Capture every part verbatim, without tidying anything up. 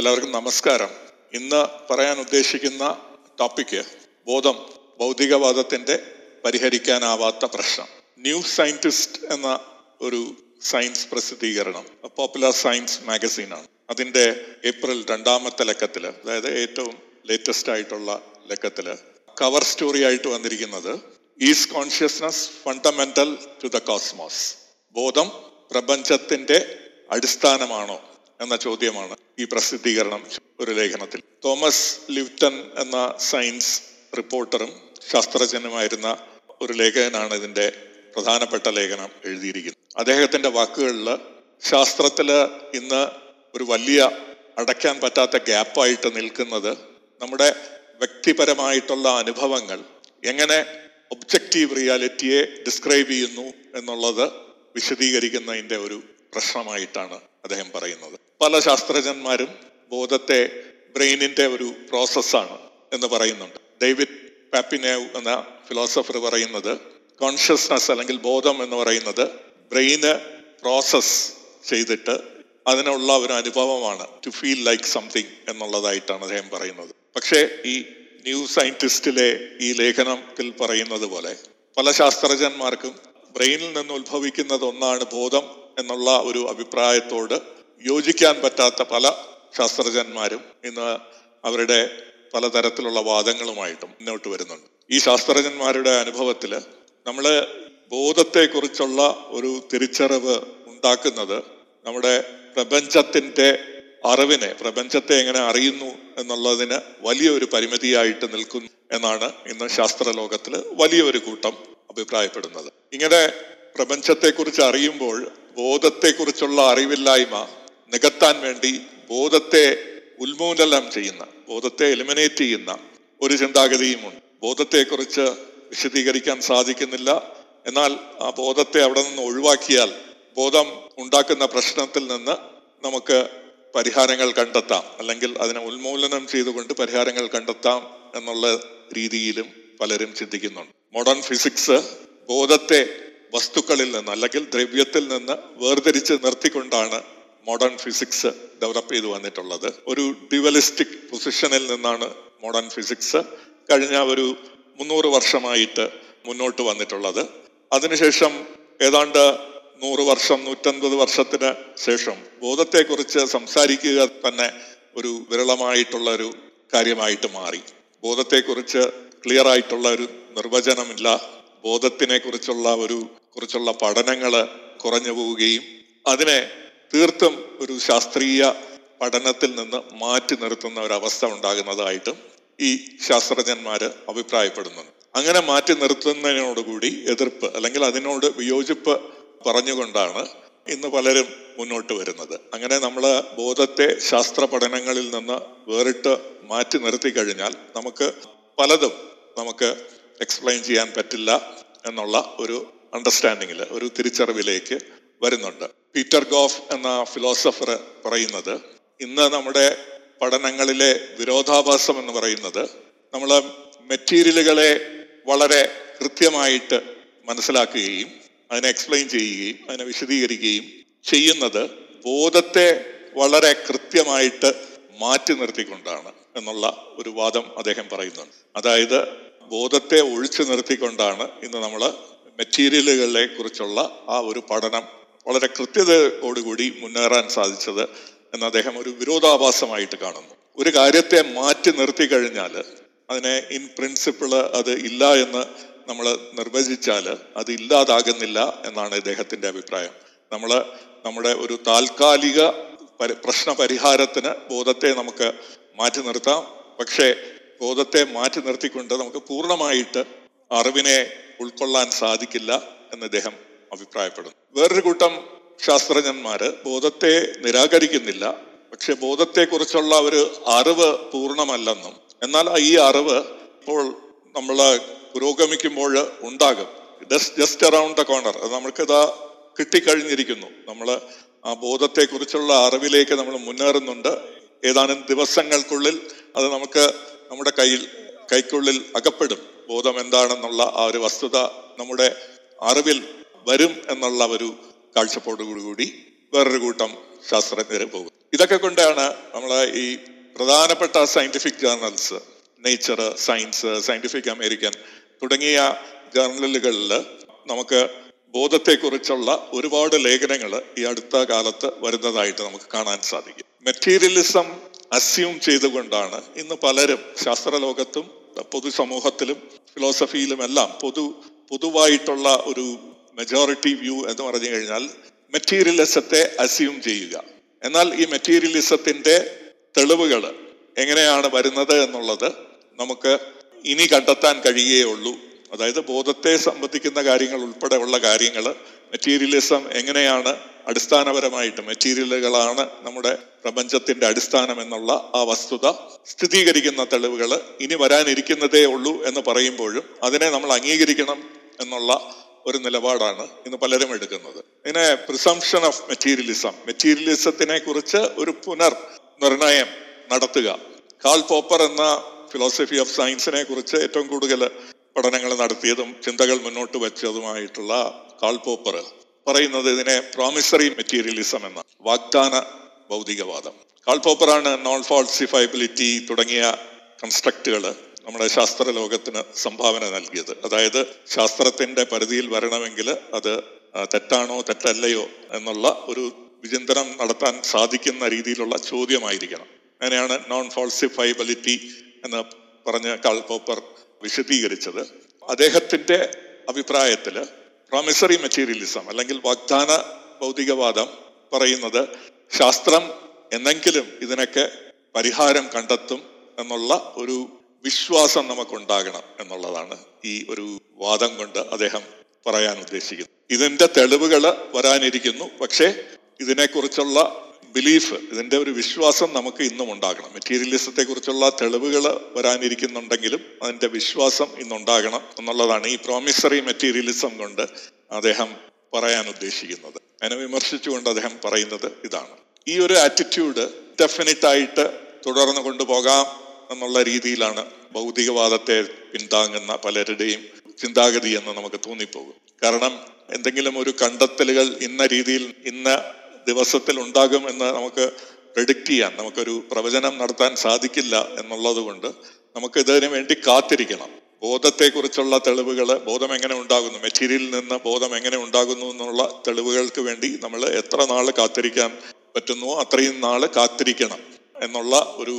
എല്ലാവർക്കും നമസ്കാരം. ഇന്ന് പറയാൻ ഉദ്ദേശിക്കുന്ന ടോപ്പിക്ക് ബോധം, ഭൗതികവാദത്തിൻ്റെ പരിഹരിക്കാനാവാത്ത പ്രശ്നം. ന്യൂ സയൻറ്റിസ്റ്റ് എന്ന ഒരു സയൻസ് പ്രസിദ്ധീകരണം, പോപ്പുലർ സയൻസ് മാഗസീനാണ്. അതിൻ്റെ ഏപ്രിൽ രണ്ടാമത്തെ ലക്കത്തിൽ, അതായത് ഏറ്റവും ലേറ്റസ്റ്റ് ആയിട്ടുള്ള ലക്കത്തിൽ കവർ സ്റ്റോറി ആയിട്ട് വന്നിരിക്കുന്നത് is consciousness fundamental to the cosmos? ബോധം പ്രപഞ്ചത്തിൻ്റെ അടിസ്ഥാനമാണോ എന്ന ചോദ്യമാണ് ഈ പ്രസിദ്ധീകരണം ഒരു ലേഖനത്തിൽ. തോമസ് ലിവ്റ്റൺ എന്ന സയൻസ് റിപ്പോർട്ടറും ശാസ്ത്രജ്ഞനുമായിരുന്ന ഒരു ലേഖകനാണ് ഇതിൻ്റെ പ്രധാനപ്പെട്ട ലേഖനം എഴുതിയിരിക്കുന്നത്. അദ്ദേഹത്തിൻ്റെ വാക്കുകളിൽ ശാസ്ത്രത്തിൽ ഇന്ന് ഒരു വലിയ അടയ്ക്കാൻ പറ്റാത്ത ഗ്യാപ്പായിട്ട് നിൽക്കുന്നത് നമ്മുടെ വ്യക്തിപരമായിട്ടുള്ള അനുഭവങ്ങൾ എങ്ങനെ ഒബ്ജക്റ്റീവ് റിയാലിറ്റിയെ ഡിസ്ക്രൈബ് ചെയ്യുന്നു എന്നുള്ളത് വിശദീകരിക്കുന്നതിൻ്റെ ഒരു പ്രശ്നമായിട്ടാണ് അദ്ദേഹം പറയുന്നത്. പല ശാസ്ത്രജ്ഞന്മാരും ബോധത്തെ ബ്രെയിനിൻ്റെ ഒരു പ്രോസസ്സാണ് എന്ന് പറയുന്നുണ്ട്. ഡേവിഡ് പാപ്പിനേവ് എന്ന ഫിലോസഫർ പറയുന്നത് കോൺഷ്യസ്നസ് അല്ലെങ്കിൽ ബോധം എന്ന് പറയുന്നത് ബ്രെയിന് പ്രോസസ് ചെയ്തിട്ട് അതിനുള്ള ഒരു അനുഭവമാണ്, ടു ഫീൽ ലൈക്ക് സംതിങ് എന്നുള്ളതായിട്ടാണ് അദ്ദേഹം പറയുന്നത്. പക്ഷേ ഈ ന്യൂ സയൻറ്റിസ്റ്റിലെ ഈ ലേഖനത്തിൽ പറയുന്നത് പോലെ പല ശാസ്ത്രജ്ഞന്മാർക്കും ബ്രെയിനിൽ നിന്ന് ഉത്ഭവിക്കുന്നത് ഒന്നാണ് ബോധം എന്നുള്ള ഒരു അഭിപ്രായത്തോട് യോജിക്കാൻ പറ്റാത്ത പല ശാസ്ത്രജ്ഞന്മാരും ഇന്ന് അവരുടെ പലതരത്തിലുള്ള വാദങ്ങളുമായിട്ടും മുന്നോട്ട് വരുന്നുണ്ട്. ഈ ശാസ്ത്രജ്ഞന്മാരുടെ അനുഭവത്തിൽ നമ്മൾ ബോധത്തെക്കുറിച്ചുള്ള ഒരു തിരിച്ചറിവ് ഉണ്ടാക്കുന്നത് നമ്മുടെ പ്രപഞ്ചത്തിൻ്റെ അറിവിനെ, പ്രപഞ്ചത്തെ എങ്ങനെ അറിയുന്നു എന്നുള്ളതിന് വലിയൊരു പരിമിതിയായിട്ട് നിൽക്കുന്നു എന്നാണ് ഇന്ന് ശാസ്ത്രലോകത്തിൽ വലിയൊരു കൂട്ടം അഭിപ്രായപ്പെടുന്നത്. ഇങ്ങനെ പ്രപഞ്ചത്തെക്കുറിച്ച് അറിയുമ്പോൾ ബോധത്തെക്കുറിച്ചുള്ള അറിവില്ലായ്മ നികത്താൻ വേണ്ടി ബോധത്തെ ഉന്മൂലനം ചെയ്യുന്ന, ബോധത്തെ എലിമിനേറ്റ് ചെയ്യുന്ന ഒരു ചിന്താഗതിയുമുണ്ട്. ബോധത്തെക്കുറിച്ച് വിശദീകരിക്കാൻ സാധിക്കുന്നില്ല, എന്നാൽ ആ ബോധത്തെ അവിടെ നിന്ന് ഒഴിവാക്കിയാൽ ബോധം ഉണ്ടാക്കുന്ന പ്രശ്നത്തിൽ നിന്ന് നമുക്ക് പരിഹാരങ്ങൾ കണ്ടെത്താം, അല്ലെങ്കിൽ അതിനെ ഉന്മൂലനം ചെയ്തുകൊണ്ട് പരിഹാരങ്ങൾ കണ്ടെത്താം എന്നുള്ള രീതിയിലും പലരും ചിന്തിക്കുന്നുണ്ട്. മോഡേൺ ഫിസിക്സ് ബോധത്തെ വസ്തുക്കളിൽ നിന്ന് അല്ലെങ്കിൽ ദ്രവ്യത്തിൽ നിന്ന് വേർതിരിച്ച് നിർത്തിക്കൊണ്ടാണ് മോഡേൺ ഫിസിക്സ് ഡെവലപ്പ് ചെയ്തു വന്നിട്ടുള്ളത്. ഒരു ഡ്യുവലിസ്റ്റിക് പൊസിഷനിൽ നിന്നാണ് മോഡേൺ ഫിസിക്സ് കഴിഞ്ഞ ഒരു മുന്നൂറ് വർഷമായിട്ട് മുന്നോട്ട് വന്നിട്ടുള്ളത്. അതിനുശേഷം ഏതാണ്ട് നൂറ് വർഷം നൂറ്റൻപത് വർഷത്തിന് ശേഷം ബോധത്തെക്കുറിച്ച് സംസാരിക്കുക തന്നെ ഒരു വിരളമായിട്ടുള്ള ഒരു കാര്യമായിട്ട് മാറി. ബോധത്തെക്കുറിച്ച് ക്ലിയർ ആയിട്ടുള്ള ഒരു നിർവചനമില്ല, ബോധത്തിനെ കുറിച്ചുള്ള ഒരു കുറിച്ചുള്ള പഠനങ്ങൾ കുറഞ്ഞു പോവുകയും അതിനെ തീർത്തും ഒരു ശാസ്ത്രീയ പഠനത്തിൽ നിന്ന് മാറ്റി നിർത്തുന്ന ഒരവസ്ഥ ഉണ്ടാകുന്നതായിട്ടും ഈ ശാസ്ത്രജ്ഞന്മാർ അഭിപ്രായപ്പെടുന്നുണ്ട്. അങ്ങനെ മാറ്റി നിർത്തുന്നതിനോടുകൂടി എതിർപ്പ് അല്ലെങ്കിൽ അതിനോട് വിയോജിപ്പ് പറഞ്ഞുകൊണ്ടാണ് ഇന്ന് പലരും മുന്നോട്ട് വരുന്നത്. അങ്ങനെ നമ്മൾ ബോധത്തെ ശാസ്ത്ര പഠനങ്ങളിൽ നിന്ന് വേറിട്ട് മാറ്റി നിർത്തി കഴിഞ്ഞാൽ നമുക്ക് പലതും നമുക്ക് എക്സ്പ്ലെയിൻ ചെയ്യാൻ പറ്റില്ല എന്നുള്ള ഒരു അണ്ടർസ്റ്റാൻഡിങ്ങിൽ, ഒരു തിരിച്ചറിവിലേക്ക് വരുന്നുണ്ട്. പീറ്റർ ഗോഫ് എന്ന ഫിലോസഫർ പറയുന്നത് ഇന്ന് നമ്മുടെ പഠനങ്ങളിലെ വിരോധാഭാസം എന്ന് പറയുന്നത് നമ്മൾ മെറ്റീരിയലുകളെ വളരെ കൃത്യമായിട്ട് മനസ്സിലാക്കുകയും അതിനെ എക്സ്പ്ലെയിൻ ചെയ്യുകയും അതിനെ വിശദീകരിക്കുകയും ചെയ്യുന്നത് ബോധത്തെ വളരെ കൃത്യമായിട്ട് മാറ്റി നിർത്തിക്കൊണ്ടാണ് എന്നുള്ള ഒരു വാദം അദ്ദേഹം പറയുന്നുണ്ട്. അതായത് ബോധത്തെ ഒഴിച്ചു നിർത്തിക്കൊണ്ടാണ് ഇന്ന് നമ്മൾ മെറ്റീരിയലുകളെ കുറിച്ചുള്ള ആ ഒരു പഠനം വളരെ കൃത്യതയോടുകൂടി മുന്നേറാൻ സാധിച്ചത് എന്ന് അദ്ദേഹം ഒരു വിരോധാഭാസമായിട്ട് കാണുന്നു. ഒരു കാര്യത്തെ മാറ്റി നിർത്തി കഴിഞ്ഞാൽ, അതിനെ ഇൻ പ്രിൻസിപ്പിള് അത് ഇല്ല എന്ന് നമ്മൾ നിർവചിച്ചാൽ അത് ഇല്ലാതാകുന്നില്ല എന്നാണ് ഇദ്ദേഹത്തിൻ്റെ അഭിപ്രായം. നമ്മൾ നമ്മുടെ ഒരു താൽക്കാലിക പരി പ്രശ്ന പരിഹാരത്തിന് ബോധത്തെ നമുക്ക് മാറ്റി നിർത്താം, പക്ഷേ ബോധത്തെ മാറ്റി നിർത്തിക്കൊണ്ട് നമുക്ക് പൂർണ്ണമായിട്ട് അറിവിനെ ഉൾക്കൊള്ളാൻ സാധിക്കില്ല എന്ന് ഇദ്ദേഹം അഭിപ്രായപ്പെടുന്നു. വേറൊരു കൂട്ടം ശാസ്ത്രജ്ഞന്മാർ ബോധത്തെ നിരാകരിക്കുന്നില്ല, പക്ഷെ ബോധത്തെക്കുറിച്ചുള്ള ഒരു അറിവ് പൂർണ്ണമല്ലെന്നും എന്നാൽ ഈ അറിവ് ഇപ്പോൾ നമ്മൾ പുരോഗമിക്കുമ്പോൾ ഉണ്ടാകും, ജസ്റ്റ് അറൌണ്ട് ദ കോർണർ, അത് നമുക്കിതാ കിട്ടിക്കഴിഞ്ഞിരിക്കുന്നു, നമ്മൾ ആ ബോധത്തെക്കുറിച്ചുള്ള അറിവിലേക്ക് നമ്മൾ മുന്നേറുന്നുണ്ട്, ഏതാനും ദിവസങ്ങൾക്കുള്ളിൽ അത് നമുക്ക് നമ്മുടെ കയ്യിൽ കൈക്കുള്ളിൽ അകപ്പെടും, ബോധം എന്താണെന്നുള്ള ആ ഒരു വസ്തുത നമ്മുടെ അറിവിൽ വരും എന്നുള്ള ഒരു കാഴ്ചപ്പാടോടുകൂടി വേറൊരു കൂട്ടം ശാസ്ത്രജ്ഞർ പോകും. ഇതൊക്കെ കൊണ്ടാണ് നമ്മൾ ഈ പ്രധാനപ്പെട്ട scientific journals, nature, science, scientific American തുടങ്ങിയ ജേർണലുകളിൽ നമുക്ക് ബോധത്തെക്കുറിച്ചുള്ള ഒരുപാട് ലേഖനങ്ങൾ ഈ അടുത്ത കാലത്ത് വരുന്നതായിട്ട് നമുക്ക് കാണാൻ സാധിക്കും. മെറ്റീരിയലിസം അസ്യൂം ചെയ്തുകൊണ്ടാണ് ഇന്ന് പലരും ശാസ്ത്രലോകത്തും പൊതുസമൂഹത്തിലും ഫിലോസഫിയിലും എല്ലാം പൊതു പൊതുവായിട്ടുള്ള ഒരു മെജോറിറ്റി വ്യൂ എന്ന് പറഞ്ഞു കഴിഞ്ഞാൽ മെറ്റീരിയലിസത്തെ അസ്യൂം ചെയ്യുക. എന്നാൽ ഈ മെറ്റീരിയലിസത്തിൻ്റെ തെളിവുകൾ എങ്ങനെയാണ് വരുന്നത് എന്നുള്ളത് നമുക്ക് ഇനി കണ്ടെത്താൻ കഴിയുകയുള്ളൂ. അതായത് ബോധത്തെ സംബന്ധിക്കുന്ന കാര്യങ്ങൾ ഉൾപ്പെടെയുള്ള കാര്യങ്ങൾ മെറ്റീരിയലിസം എങ്ങനെയാണ് അടിസ്ഥാനപരമായിട്ട് മെറ്റീരിയലുകളാണ് നമ്മുടെ പ്രപഞ്ചത്തിന്റെ അടിസ്ഥാനം എന്നുള്ള ആ വസ്തുത സ്ഥിരീകരിക്കുന്ന തെളിവുകൾ ഇനി വരാനിരിക്കുന്നതേ ഉള്ളൂ എന്ന് പറയുമ്പോഴും അതിനെ നമ്മൾ അംഗീകരിക്കണം എന്നുള്ള ഒരു നിലപാടാണ് ഇന്ന് പലരും എടുക്കുന്നത്. ഇതിനെ പ്രിസംപ്ഷൻ ഓഫ് മെറ്റീരിയലിസം, മെറ്റീരിയലിസത്തിനെ കുറിച്ച് ഒരു പുനർ നിർണയം നടത്തുക. കാൾ പോപ്പർ എന്ന ഫിലോസഫി ഓഫ് സയൻസിനെ കുറിച്ച് ഏറ്റവും കൂടുതൽ പഠനങ്ങൾ നടത്തിയതും ചിന്തകൾ മുന്നോട്ട് വെച്ചതുമായിട്ടുള്ള കാൾ പോപ്പർ പറയുന്നത് ഇതിനെ പ്രോമിസറി മെറ്റീരിയലിസം എന്ന വാഗ്ദാന ഭൗതികവാദം. കാൾ പോപ്പറാണ് നോൺ ഫാൾസിഫൈബിലിറ്റി തുടങ്ങിയ കൺസ്ട്രക്റ്റുകൾ നമ്മുടെ ശാസ്ത്ര ലോകത്തിന് സംഭാവന നൽകിയത്. അതായത് ശാസ്ത്രത്തിന്റെ പരിധിയിൽ വരണമെങ്കിൽ അത് തെറ്റാണോ തെറ്റല്ലയോ എന്നുള്ള ഒരു വിചിന്തനം നടത്താൻ സാധിക്കുന്ന രീതിയിലുള്ള ചോദ്യമായിരിക്കണം. അങ്ങനെയാണ് നോൺ ഫാൾസിഫൈബിലിറ്റി എന്ന് പറഞ്ഞ കാൾ പോപ്പർ വിശദീകരിച്ചത്. അദ്ദേഹത്തിൻ്റെ അഭിപ്രായത്തിൽ പ്രോമിസറി മെറ്റീരിയലിസം അല്ലെങ്കിൽ വാഗ്ദാന ഭൗതികവാദം പറയുന്നത് ശാസ്ത്രം എന്നെങ്കിലും ഇതിനൊക്കെ പരിഹാരം കണ്ടെത്തും എന്നുള്ള ഒരു വിശ്വാസം നമുക്കുണ്ടാകണം എന്നുള്ളതാണ് ഈ ഒരു വാദം കൊണ്ട് അദ്ദേഹം പറയാൻ ഉദ്ദേശിക്കുന്നത്. ഇതിൻ്റെ തെളിവുകൾ വരാനിരിക്കുന്നു, പക്ഷേ ഇതിനെക്കുറിച്ചുള്ള ബിലീഫ്, ഇതിൻ്റെ ഒരു വിശ്വാസം നമുക്ക് ഇന്നും ഉണ്ടാകണം. മെറ്റീരിയലിസത്തെ കുറിച്ചുള്ള തെളിവുകൾ വരാനിരിക്കുന്നുണ്ടെങ്കിലും അതിൻ്റെ വിശ്വാസം ഇന്നുണ്ടാകണം എന്നുള്ളതാണ് ഈ പ്രോമിസറി മെറ്റീരിയലിസം കൊണ്ട് അദ്ദേഹം പറയാൻ ഉദ്ദേശിക്കുന്നത്. അതിനെ വിമർശിച്ചുകൊണ്ട് അദ്ദേഹം പറയുന്നത് ഇതാണ്. ഈ ഒരു ആറ്റിറ്റ്യൂഡ് ഡെഫിനിറ്റായിട്ട് തുടർന്നു കൊണ്ടുപോകാം എന്നുള്ള രീതിയിലാണ് ഭൗതികവാദത്തെ പിന്താങ്ങുന്ന പലരുടെയും ചിന്താഗതി എന്ന് നമുക്ക് തോന്നിപ്പോകും. കാരണം എന്തെങ്കിലും ഒരു കണ്ടെത്തലുകൾ ഇന്ന രീതിയിൽ ഇന്ന ദിവസത്തിൽ ഉണ്ടാകും എന്ന് നമുക്ക് പ്രെഡിക്റ്റ് ചെയ്യാൻ, നമുക്കൊരു പ്രവചനം നടത്താൻ സാധിക്കില്ല എന്നുള്ളത് കൊണ്ട് നമുക്ക് ഇതിനു വേണ്ടി കാത്തിരിക്കണം. ബോധത്തെക്കുറിച്ചുള്ള തെളിവുകൾ, ബോധം എങ്ങനെ ഉണ്ടാകുന്നു, മെറ്റീരിയലിൽ നിന്ന് ബോധം എങ്ങനെ ഉണ്ടാകുന്നു എന്നുള്ള തെളിവുകൾക്ക് വേണ്ടി നമ്മൾ എത്ര നാൾ കാത്തിരിക്കാൻ പറ്റുന്നുവോ അത്രയും നാൾ കാത്തിരിക്കണം എന്നുള്ള ഒരു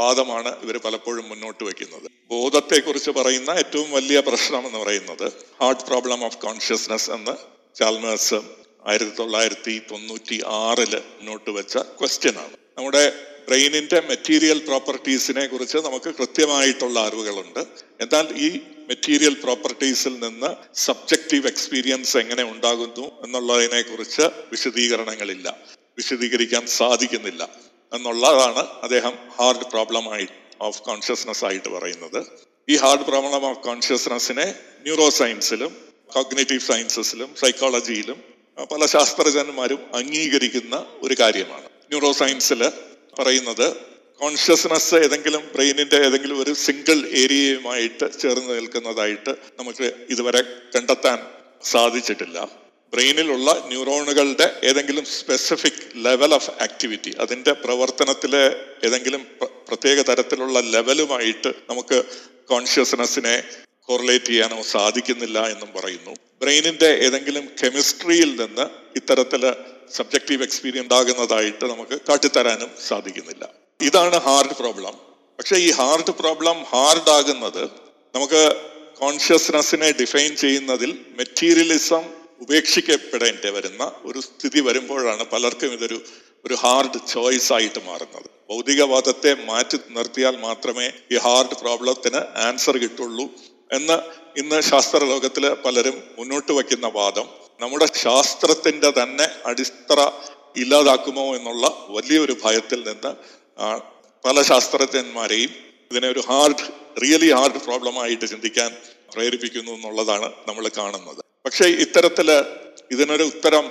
വാദമാണ് ഇവർ പലപ്പോഴും മുന്നോട്ട് വയ്ക്കുന്നത്. ബോധത്തെക്കുറിച്ച് പറയുന്ന ഏറ്റവും വലിയ പ്രശ്നം എന്ന് പറയുന്നത് ഹാർഡ് പ്രോബ്ലം ഓഫ് കോൺഷ്യസ്നെസ് എന്ന് ചാൽമേഴ്സ് ആയിരത്തി തൊള്ളായിരത്തി തൊണ്ണൂറ്റി ആറില് മുന്നോട്ട് വെച്ച ക്വസ്റ്റ്യൻ ആണ്. നമ്മുടെ ബ്രെയിനിന്റെ മെറ്റീരിയൽ പ്രോപ്പർട്ടീസിനെ കുറിച്ച് നമുക്ക് കൃത്യമായിട്ടുള്ള അറിവുകളുണ്ട്. എന്നാൽ ഈ മെറ്റീരിയൽ പ്രോപ്പർട്ടീസിൽ നിന്ന് സബ്ജക്റ്റീവ് എക്സ്പീരിയൻസ് എങ്ങനെ ഉണ്ടാകുന്നു എന്നുള്ളതിനെ കുറിച്ച് വിശദീകരണങ്ങളില്ല, വിശദീകരിക്കാൻ സാധിക്കുന്നില്ല എന്നുള്ളതാണ് അദ്ദേഹം ഹാർഡ് പ്രോബ്ലം ആയി ഓഫ് കോൺഷ്യസ്നെസ് ആയിട്ട് പറയുന്നത്. ഈ ഹാർഡ് പ്രോബ്ലം ഓഫ് കോൺഷ്യസ്നെസ്സിനെ ന്യൂറോ സയൻസിലും കോഗ്നിറ്റീവ് സയൻസസിലും സൈക്കോളജിയിലും പല ശാസ്ത്രജ്ഞന്മാരും അംഗീകരിക്കുന്ന ഒരു കാര്യമാണ്. ന്യൂറോ സയൻസിൽ പറയുന്നത് കോൺഷ്യസ്നെസ് ഏതെങ്കിലും ബ്രെയിനിന്റെ ഏതെങ്കിലും ഒരു സിംഗിൾ ഏരിയയുമായിട്ട് ചേർന്ന് നിൽക്കുന്നതായിട്ട് നമുക്ക് ഇതുവരെ കണ്ടെത്താൻ സാധിച്ചിട്ടില്ല. ബ്രെയിനിലുള്ള ന്യൂറോണുകളുടെ ഏതെങ്കിലും സ്പെസിഫിക് ലെവൽ ഓഫ് ആക്ടിവിറ്റി, അതിൻ്റെ പ്രവർത്തനത്തിലെ ഏതെങ്കിലും പ്രത്യേക തരത്തിലുള്ള ലെവലുമായിട്ട് നമുക്ക് കോൺഷ്യസ്നെസ്സിനെ കോറിലേറ്റ് ചെയ്യാനോ സാധിക്കുന്നില്ല എന്നും പറയുന്നു. ബ്രെയിനിന്റെ ഏതെങ്കിലും കെമിസ്ട്രിയിൽ നിന്ന് ഇത്തരത്തില് സബ്ജക്റ്റീവ് എക്സ്പീരിയൻസ് ഉണ്ടാകുന്നതായിട്ട് നമുക്ക് കാട്ടിത്തരാനും സാധിക്കുന്നില്ല. ഇതാണ് ഹാർഡ് പ്രോബ്ലം. പക്ഷെ ഈ ഹാർഡ് പ്രോബ്ലം ഹാർഡാകുന്നത് നമുക്ക് കോൺഷ്യസ്നെസ്സിനെ ഡിഫൈൻ ചെയ്യുന്നതിൽ മെറ്റീരിയലിസം ഉപേക്ഷിക്കപ്പെടേണ്ടി വരുന്ന ഒരു സ്ഥിതി വരുമ്പോഴാണ് പലർക്കും ഇതൊരു ഒരു ഹാർഡ് ചോയ്സ് ആയിട്ട് മാറുന്നത്. ഭൗതികവാദത്തെ മാറ്റി നിർത്തിയാൽ മാത്രമേ ഈ ഹാർഡ് പ്രോബ്ലത്തിന് ആൻസർ കിട്ടുള്ളൂ എന്ന് ഇന്ന് ശാസ്ത്ര ലോകത്തില് പലരും മുന്നോട്ട് വയ്ക്കുന്ന വാദം നമ്മുടെ ശാസ്ത്രത്തിന്റെ തന്നെ അടിത്തറ ഇല്ലാതാക്കുമോ എന്നുള്ള വലിയൊരു ഭയത്തിൽ നിന്ന് പല ശാസ്ത്രജ്ഞന്മാരെയും ഇതിനെ ഒരു ഹാർഡ് റിയലി ഹാർഡ് പ്രോബ്ലം ആയിട്ട് ചിന്തിക്കാൻ പ്രേരിപ്പിക്കുന്നു എന്നുള്ളതാണ് നമ്മൾ കാണുന്നത്. പക്ഷേ ഇത്തരത്തില് ഇതിനൊരു ഉത്തരം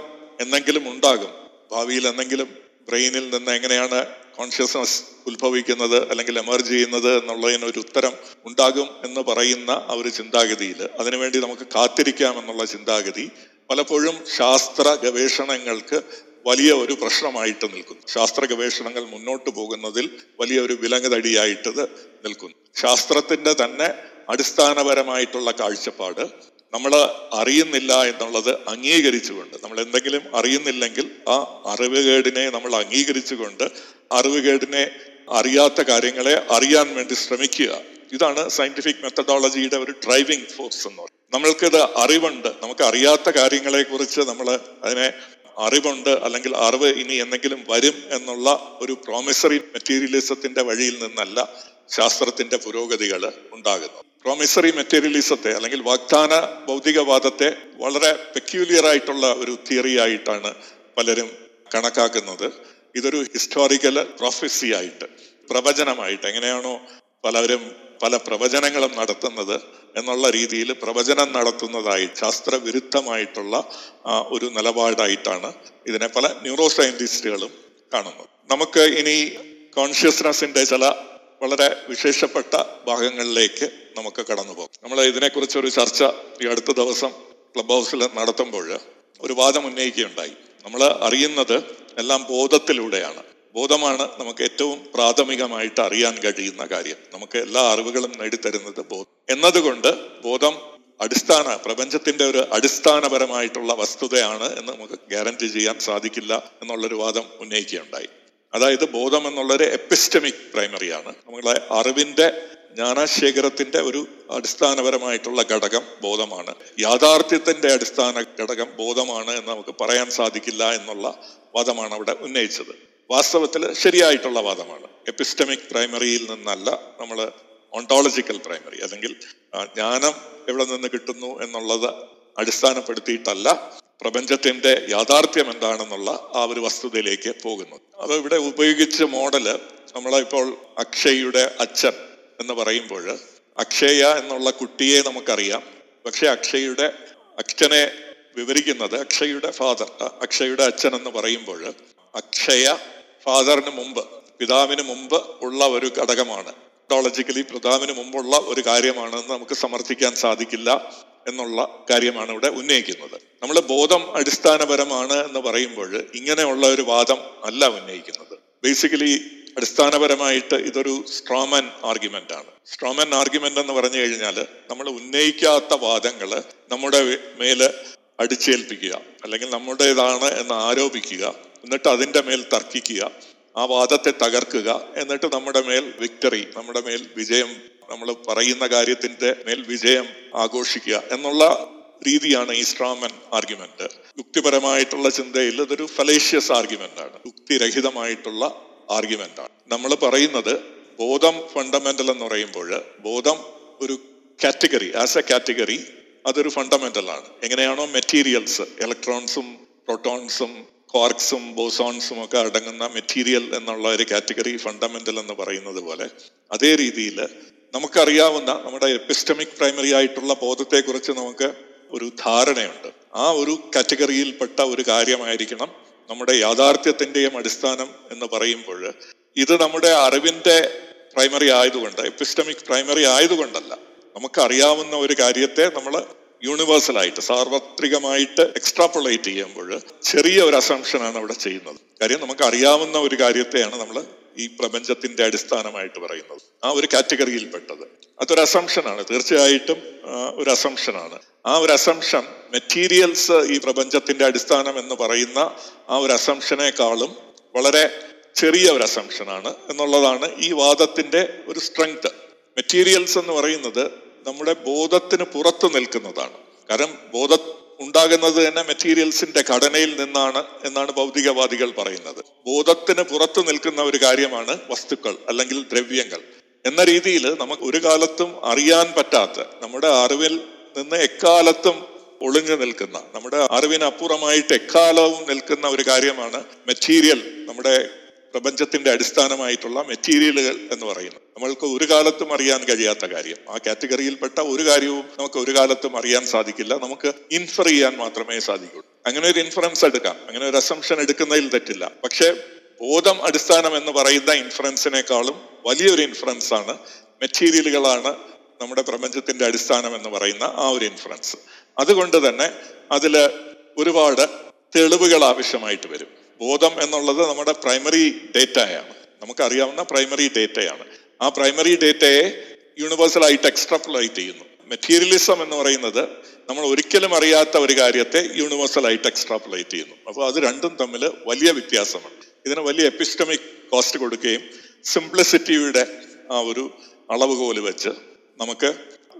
എന്തെങ്കിലും ഉണ്ടാകും. ഭാവിയിൽ എന്തെങ്കിലും ബ്രെയിനിൽ നിന്ന് എങ്ങനെയാണ് കോൺഷ്യസ്നെസ് ഉത്ഭവിക്കുന്നത് അല്ലെങ്കിൽ എമർജ് ചെയ്യുന്നത് എന്നുള്ളതിനൊരു ഉത്തരം ഉണ്ടാകും എന്ന് പറയുന്ന ആ ഒരു ചിന്താഗതിയിൽ, അതിനുവേണ്ടി നമുക്ക് കാത്തിരിക്കാം എന്നുള്ള ചിന്താഗതി പലപ്പോഴും ശാസ്ത്ര ഗവേഷണങ്ങൾക്ക് വലിയ ഒരു പ്രശ്നമായിട്ട് നിൽക്കുന്നു. ശാസ്ത്ര ഗവേഷണങ്ങൾ മുന്നോട്ട് പോകുന്നതിൽ വലിയ ഒരു വിലങ്ങതടിയായിട്ടത് നിൽക്കുന്നു. ശാസ്ത്രത്തിന്റെ തന്നെ അടിസ്ഥാനപരമായിട്ടുള്ള കാഴ്ചപ്പാട് നമ്മൾ അറിയുന്നില്ല എന്നുള്ളത് അംഗീകരിച്ചുകൊണ്ട്, നമ്മൾ എന്തെങ്കിലും അറിയുന്നില്ലെങ്കിൽ ആ അറിവുകേടിനെ നമ്മൾ അംഗീകരിച്ചുകൊണ്ട് അറിവുകേടിനെ, അറിയാത്ത കാര്യങ്ങളെ അറിയാൻ വേണ്ടി ശ്രമിക്കുക. ഇതാണ് സയന്റിഫിക് മെത്തഡോളജിയുടെ ഒരു ഡ്രൈവിംഗ് ഫോഴ്സ് എന്ന് പറയുന്നത്. നമ്മൾക്കിത് അറിവുണ്ട്, നമുക്ക് അറിയാത്ത കാര്യങ്ങളെ കുറിച്ച് നമ്മൾ അതിനെ അറിവുണ്ട് അല്ലെങ്കിൽ അറിവ് ഇനി എന്തെങ്കിലും വരും എന്നുള്ള ഒരു പ്രോമിസറി മെറ്റീരിയലിസത്തിന്റെ വഴിയിൽ നിന്നല്ല ശാസ്ത്രത്തിന്റെ പുരോഗതികൾ ഉണ്ടാകുന്നു. പ്രോമിസറി മെറ്റീരിയലിസത്തെ അല്ലെങ്കിൽ വാഗ്ദാന ഭൗതികവാദത്തെ വളരെ പെക്യൂലിയർ ആയിട്ടുള്ള ഒരു തിയറി ആയിട്ടാണ് പലരും കണക്കാക്കുന്നത്. ഇതൊരു ഹിസ്റ്റോറിക്കൽ പ്രൊഫസി ആയിട്ട്, പ്രവചനമായിട്ട്, എങ്ങനെയാണോ പലരും പല പ്രവചനങ്ങളും നടത്തുന്നത് എന്നുള്ള രീതിയിൽ പ്രവചനം നടത്തുന്നതായി ശാസ്ത്രവിരുദ്ധമായിട്ടുള്ള ഒരു നിലപാടായിട്ടാണ് ഇതിനെ പല ന്യൂറോ സയന്റിസ്റ്റുകളും കാണുന്നത്. നമുക്ക് ഇനി കോൺഷ്യസ്നെസ്സിന്റെ ചില വളരെ വിശേഷപ്പെട്ട ഭാഗങ്ങളിലേക്ക് നമുക്ക് കടന്നു പോകും. നമ്മൾ ഇതിനെക്കുറിച്ചൊരു ചർച്ച ഈ അടുത്ത ദിവസം ക്ലബ് ഹൗസിൽ നടത്തുമ്പോൾ ഒരു വാദം ഉന്നയിക്കുകയുണ്ടായി. നമ്മൾ അറിയുന്നത് എല്ലാം ബോധത്തിലൂടെയാണ്. ബോധമാണ് നമുക്ക് ഏറ്റവും പ്രാഥമികമായിട്ട് അറിയാൻ കഴിയുന്ന കാര്യം. നമുക്ക് എല്ലാ അറിവുകളും നേടിത്തരുന്നത് ബോധം എന്നതുകൊണ്ട് ബോധം അടിസ്ഥാന പ്രപഞ്ചത്തിന്റെ ഒരു അടിസ്ഥാനപരമായിട്ടുള്ള വസ്തുതയാണ് എന്ന് നമുക്ക് ഗ്യാരണ്ടി ചെയ്യാൻ സാധിക്കില്ല എന്നുള്ളൊരു വാദം ഉന്നയിക്കുകയുണ്ടായി. അതായത് ബോധം എന്നുള്ളൊരു എപ്പിസ്റ്റമിക് പ്രൈമറിയാണ്. നമ്മളെ അറിവിന്റെ ജ്ഞാനശേഖരത്തിന്റെ ഒരു അടിസ്ഥാനപരമായിട്ടുള്ള ഘടകം ബോധമാണ്. യാഥാർത്ഥ്യത്തിന്റെ അടിസ്ഥാന ഘടകം ബോധമാണ് എന്ന് നമുക്ക് പറയാൻ സാധിക്കില്ല എന്നുള്ള വാദമാണ് അവിടെ ഉന്നയിച്ചത്. വാസ്തവത്തിൽ ശരിയായിട്ടുള്ള വാദമാണ്. എപ്പിസ്റ്റമിക് പ്രൈമറിയിൽ നിന്നല്ല നമ്മൾ ഓണ്ടോളജിക്കൽ പ്രൈമറി അല്ലെങ്കിൽ ജ്ഞാനം എവിടെ നിന്ന് കിട്ടുന്നു എന്നുള്ളത് അടിസ്ഥാനപ്പെടുത്തിയിട്ടല്ല പ്രപഞ്ചത്തിന്റെ യാഥാർത്ഥ്യം എന്താണെന്നുള്ള ആ ഒരു വസ്തുതയിലേക്ക് പോകുന്നത്. അപ്പൊ ഇവിടെ ഉപയോഗിച്ച മോഡല് നമ്മളിപ്പോൾ അക്ഷയ്യുടെ അച്ഛൻ എന്ന് പറയുമ്പോൾ അക്ഷയ എന്നുള്ള കുട്ടിയെ നമുക്കറിയാം. പക്ഷെ അക്ഷയുടെ അച്ഛനെ വിവരിക്കുന്നത് അക്ഷയുടെ ഫാദർ, അക്ഷയുടെ അച്ഛൻ എന്ന് പറയുമ്പോൾ അക്ഷയ ഫാദറിന് മുമ്പ്, പിതാവിന് മുമ്പ് ഉള്ള ഒരു ഘടകമാണ്. ഓണ്ടോളജിക്കലി പിതാവിന് മുമ്പുള്ള ഒരു കാര്യമാണെന്ന് നമുക്ക് സമർത്ഥിക്കാൻ സാധിക്കില്ല എന്നുള്ള കാര്യമാണ് ഇവിടെ ഉന്നയിക്കുന്നത്. നമ്മൾ ബോധം അടിസ്ഥാനപരമാണ് എന്ന് പറയുമ്പോൾ ഇങ്ങനെയുള്ള ഒരു വാദം അല്ല ഉന്നയിക്കുന്നത്. ബേസിക്കലി അടിസ്ഥാനപരമായിട്ട് ഇതൊരു സ്ട്രോമൻ ആർഗ്യുമെന്റ് ആണ്. സ്ട്രോമൻ ആർഗ്യുമെന്റ് എന്ന് പറഞ്ഞു കഴിഞ്ഞാൽ നമ്മൾ ഉന്നയിക്കാത്ത വാദങ്ങൾ നമ്മുടെ മേല് അടിച്ചേൽപ്പിക്കുക, അല്ലെങ്കിൽ നമ്മുടേതാണ് എന്ന് ആരോപിക്കുക, എന്നിട്ട് അതിൻ്റെ മേൽ തർക്കിക്കുക, ആ വാദത്തെ തകർക്കുക, എന്നിട്ട് നമ്മുടെ മേൽ വിക്ടറി, നമ്മുടെ മേൽ വിജയം, നമ്മൾ പറയുന്ന കാര്യത്തിന്റെ മേൽ വിജയം ആഘോഷിക്കുക എന്നുള്ള രീതിയാണ് ഈ സ്ട്രോമൻ ആർഗ്യുമെന്റ്. യുക്തിപരമായിട്ടുള്ള ചിന്തയിൽ ഇതൊരു ഫലേഷ്യസ് ആർഗ്യുമെന്റ് ആണ്, യുക്തിരഹിതമായിട്ടുള്ള ആർഗ്യുമെന്റ് ആണ്. നമ്മൾ പറയുന്നത് ബോധം ഫണ്ടമെന്റൽ എന്ന് പറയുമ്പോൾ ബോധം ഒരു കാറ്റഗറി, ആസ് എ കാറ്റഗറി അതൊരു ഫണ്ടമെന്റൽ ആണ്. എങ്ങനെയാണോ മെറ്റീരിയൽസ്, ഇലക്ട്രോൺസും പ്രോട്ടോൺസും ക്വാർക്സും ബോസോൺസും ഒക്കെ അടങ്ങുന്ന മെറ്റീരിയൽ എന്നുള്ള ഒരു കാറ്റഗറി ഫണ്ടമെന്റൽ എന്ന് പറയുന്നത് പോലെ, അതേ രീതിയിൽ നമുക്കറിയാവുന്ന നമ്മുടെ എപ്പിസ്റ്റമിക് പ്രൈമറി ആയിട്ടുള്ള ബോധത്തെക്കുറിച്ച് നമുക്ക് ഒരു ധാരണയുണ്ട്. ആ ഒരു കാറ്റഗറിയിൽപ്പെട്ട ഒരു കാര്യമായിരിക്കണം നമ്മുടെ യാഥാർത്ഥ്യത്തിന്റെയും അടിസ്ഥാനം എന്ന് പറയുമ്പോൾ ഇത് നമ്മുടെ അറിവിന്റെ പ്രൈമറി ആയതുകൊണ്ട്, എപ്പിസ്റ്റമിക് പ്രൈമറി ആയതുകൊണ്ടല്ല, നമുക്കറിയാവുന്ന ഒരു കാര്യത്തെ നമ്മൾ യൂണിവേഴ്സലായിട്ട്, സാർവത്രികമായിട്ട് എക്സ്ട്രാപ്പൊളേറ്റ് ചെയ്യുമ്പോൾ ചെറിയ ഒരു അസംഷനാണ് അവിടെ ചെയ്യുന്നത്. കാര്യം നമുക്ക് അറിയാവുന്ന ഒരു കാര്യത്തെയാണ് നമ്മൾ ഈ പ്രപഞ്ചത്തിന്റെ അടിസ്ഥാനമായിട്ട് പറയുന്നത്. ആ ഒരു കാറ്റഗറിയിൽപ്പെട്ടത് അതൊരു അസംഷനാണ്, തീർച്ചയായിട്ടും ഒരു അസംഷനാണ്. ആ ഒരു അസംഷൻ മെറ്റീരിയൽസ് ഈ പ്രപഞ്ചത്തിന്റെ അടിസ്ഥാനം എന്ന് പറയുന്ന ആ ഒരു അസംഷനേക്കാളും വളരെ ചെറിയ ഒരു അസംഷനാണ് എന്നുള്ളതാണ് ഈ വാദത്തിന്റെ ഒരു സ്ട്രെങ്ത്. മെറ്റീരിയൽസ് എന്ന് പറയുന്നത് നമ്മുടെ ബോധത്തിന് പുറത്തു നിൽക്കുന്നതാണ്. കാരണം ബോധം ഉണ്ടാകുന്നത് തന്നെ മെറ്റീരിയൽസിന്റെ ഘടനയിൽ നിന്നാണ് എന്നാണ് ഭൗതികവാദികൾ പറയുന്നത്. ബോധത്തിന് പുറത്തു നിൽക്കുന്ന ഒരു കാര്യമാണ് വസ്തുക്കൾ അല്ലെങ്കിൽ ദ്രവ്യങ്ങൾ എന്ന രീതിയിൽ നമുക്ക് ഒരു കാലത്തും അറിയാൻ പറ്റാത്ത, നമ്മുടെ അറിവിൽ നിന്ന് എക്കാലത്തും ഒളിഞ്ഞു നിൽക്കുന്ന, നമ്മുടെ അറിവിനപ്പുറമായിട്ട് എക്കാലവും നിൽക്കുന്ന ഒരു കാര്യമാണ് മെറ്റീരിയൽ, നമ്മുടെ പ്രപഞ്ചത്തിന്റെ അടിസ്ഥാനമായിട്ടുള്ള മെറ്റീരിയലുകൾ എന്ന് പറയുന്നത്. നമ്മൾക്ക് ഒരു കാലത്തും അറിയാൻ കഴിയാത്ത കാര്യം, ആ കാറ്റഗറിയിൽപ്പെട്ട ഒരു കാര്യവും നമുക്ക് ഒരു കാലത്തും അറിയാൻ സാധിക്കില്ല, നമുക്ക് ഇൻഫർ ചെയ്യാൻ മാത്രമേ സാധിക്കുള്ളൂ. അങ്ങനെ ഒരു ഇൻഫറൻസ് എടുക്കാം, അങ്ങനെ ഒരു അസംഷൻ എടുക്കുന്നതിൽ തെറ്റില്ല. പക്ഷെ ബോധം അടിസ്ഥാനം എന്ന് പറയുന്ന ഇൻഫറൻസിനേക്കാളും വലിയൊരു ഇൻഫറൻസ് ആണ് മെറ്റീരിയലുകളാണ് നമ്മുടെ പ്രപഞ്ചത്തിന്റെ അടിസ്ഥാനം എന്ന് പറയുന്ന ആ ഒരു ഇൻഫറൻസ്. അതുകൊണ്ട് തന്നെ അതിൽ ഒരുപാട് തെളിവുകൾ ആവശ്യമായിട്ട് വരും. ബോധം എന്നുള്ളത് നമ്മുടെ പ്രൈമറി ഡേറ്റയാണ്, നമുക്കറിയാവുന്ന പ്രൈമറി ഡേറ്റയാണ്. ആ പ്രൈമറി ഡേറ്റയെ യൂണിവേഴ്സലായിട്ട് എക്സ്ട്രാപ്പുലേറ്റ് ചെയ്യുന്നു. മെറ്റീരിയലിസം എന്ന് പറയുന്നത് നമ്മൾ ഒരിക്കലും അറിയാത്ത ഒരു കാര്യത്തെ യൂണിവേഴ്സലായിട്ട് എക്സ്ട്രാപ്പുലേറ്റ് ചെയ്യുന്നു. അപ്പോൾ അത് രണ്ടും തമ്മിൽ വലിയ വ്യത്യാസമാണ്. ഇതിന് വലിയ എപ്പിസ്റ്റമിക് കോസ്റ്റ് കൊടുക്കുകയും സിംപ്ലിസിറ്റിയുടെ ആ ഒരു അളവുകോല് വെച്ച് നമുക്ക്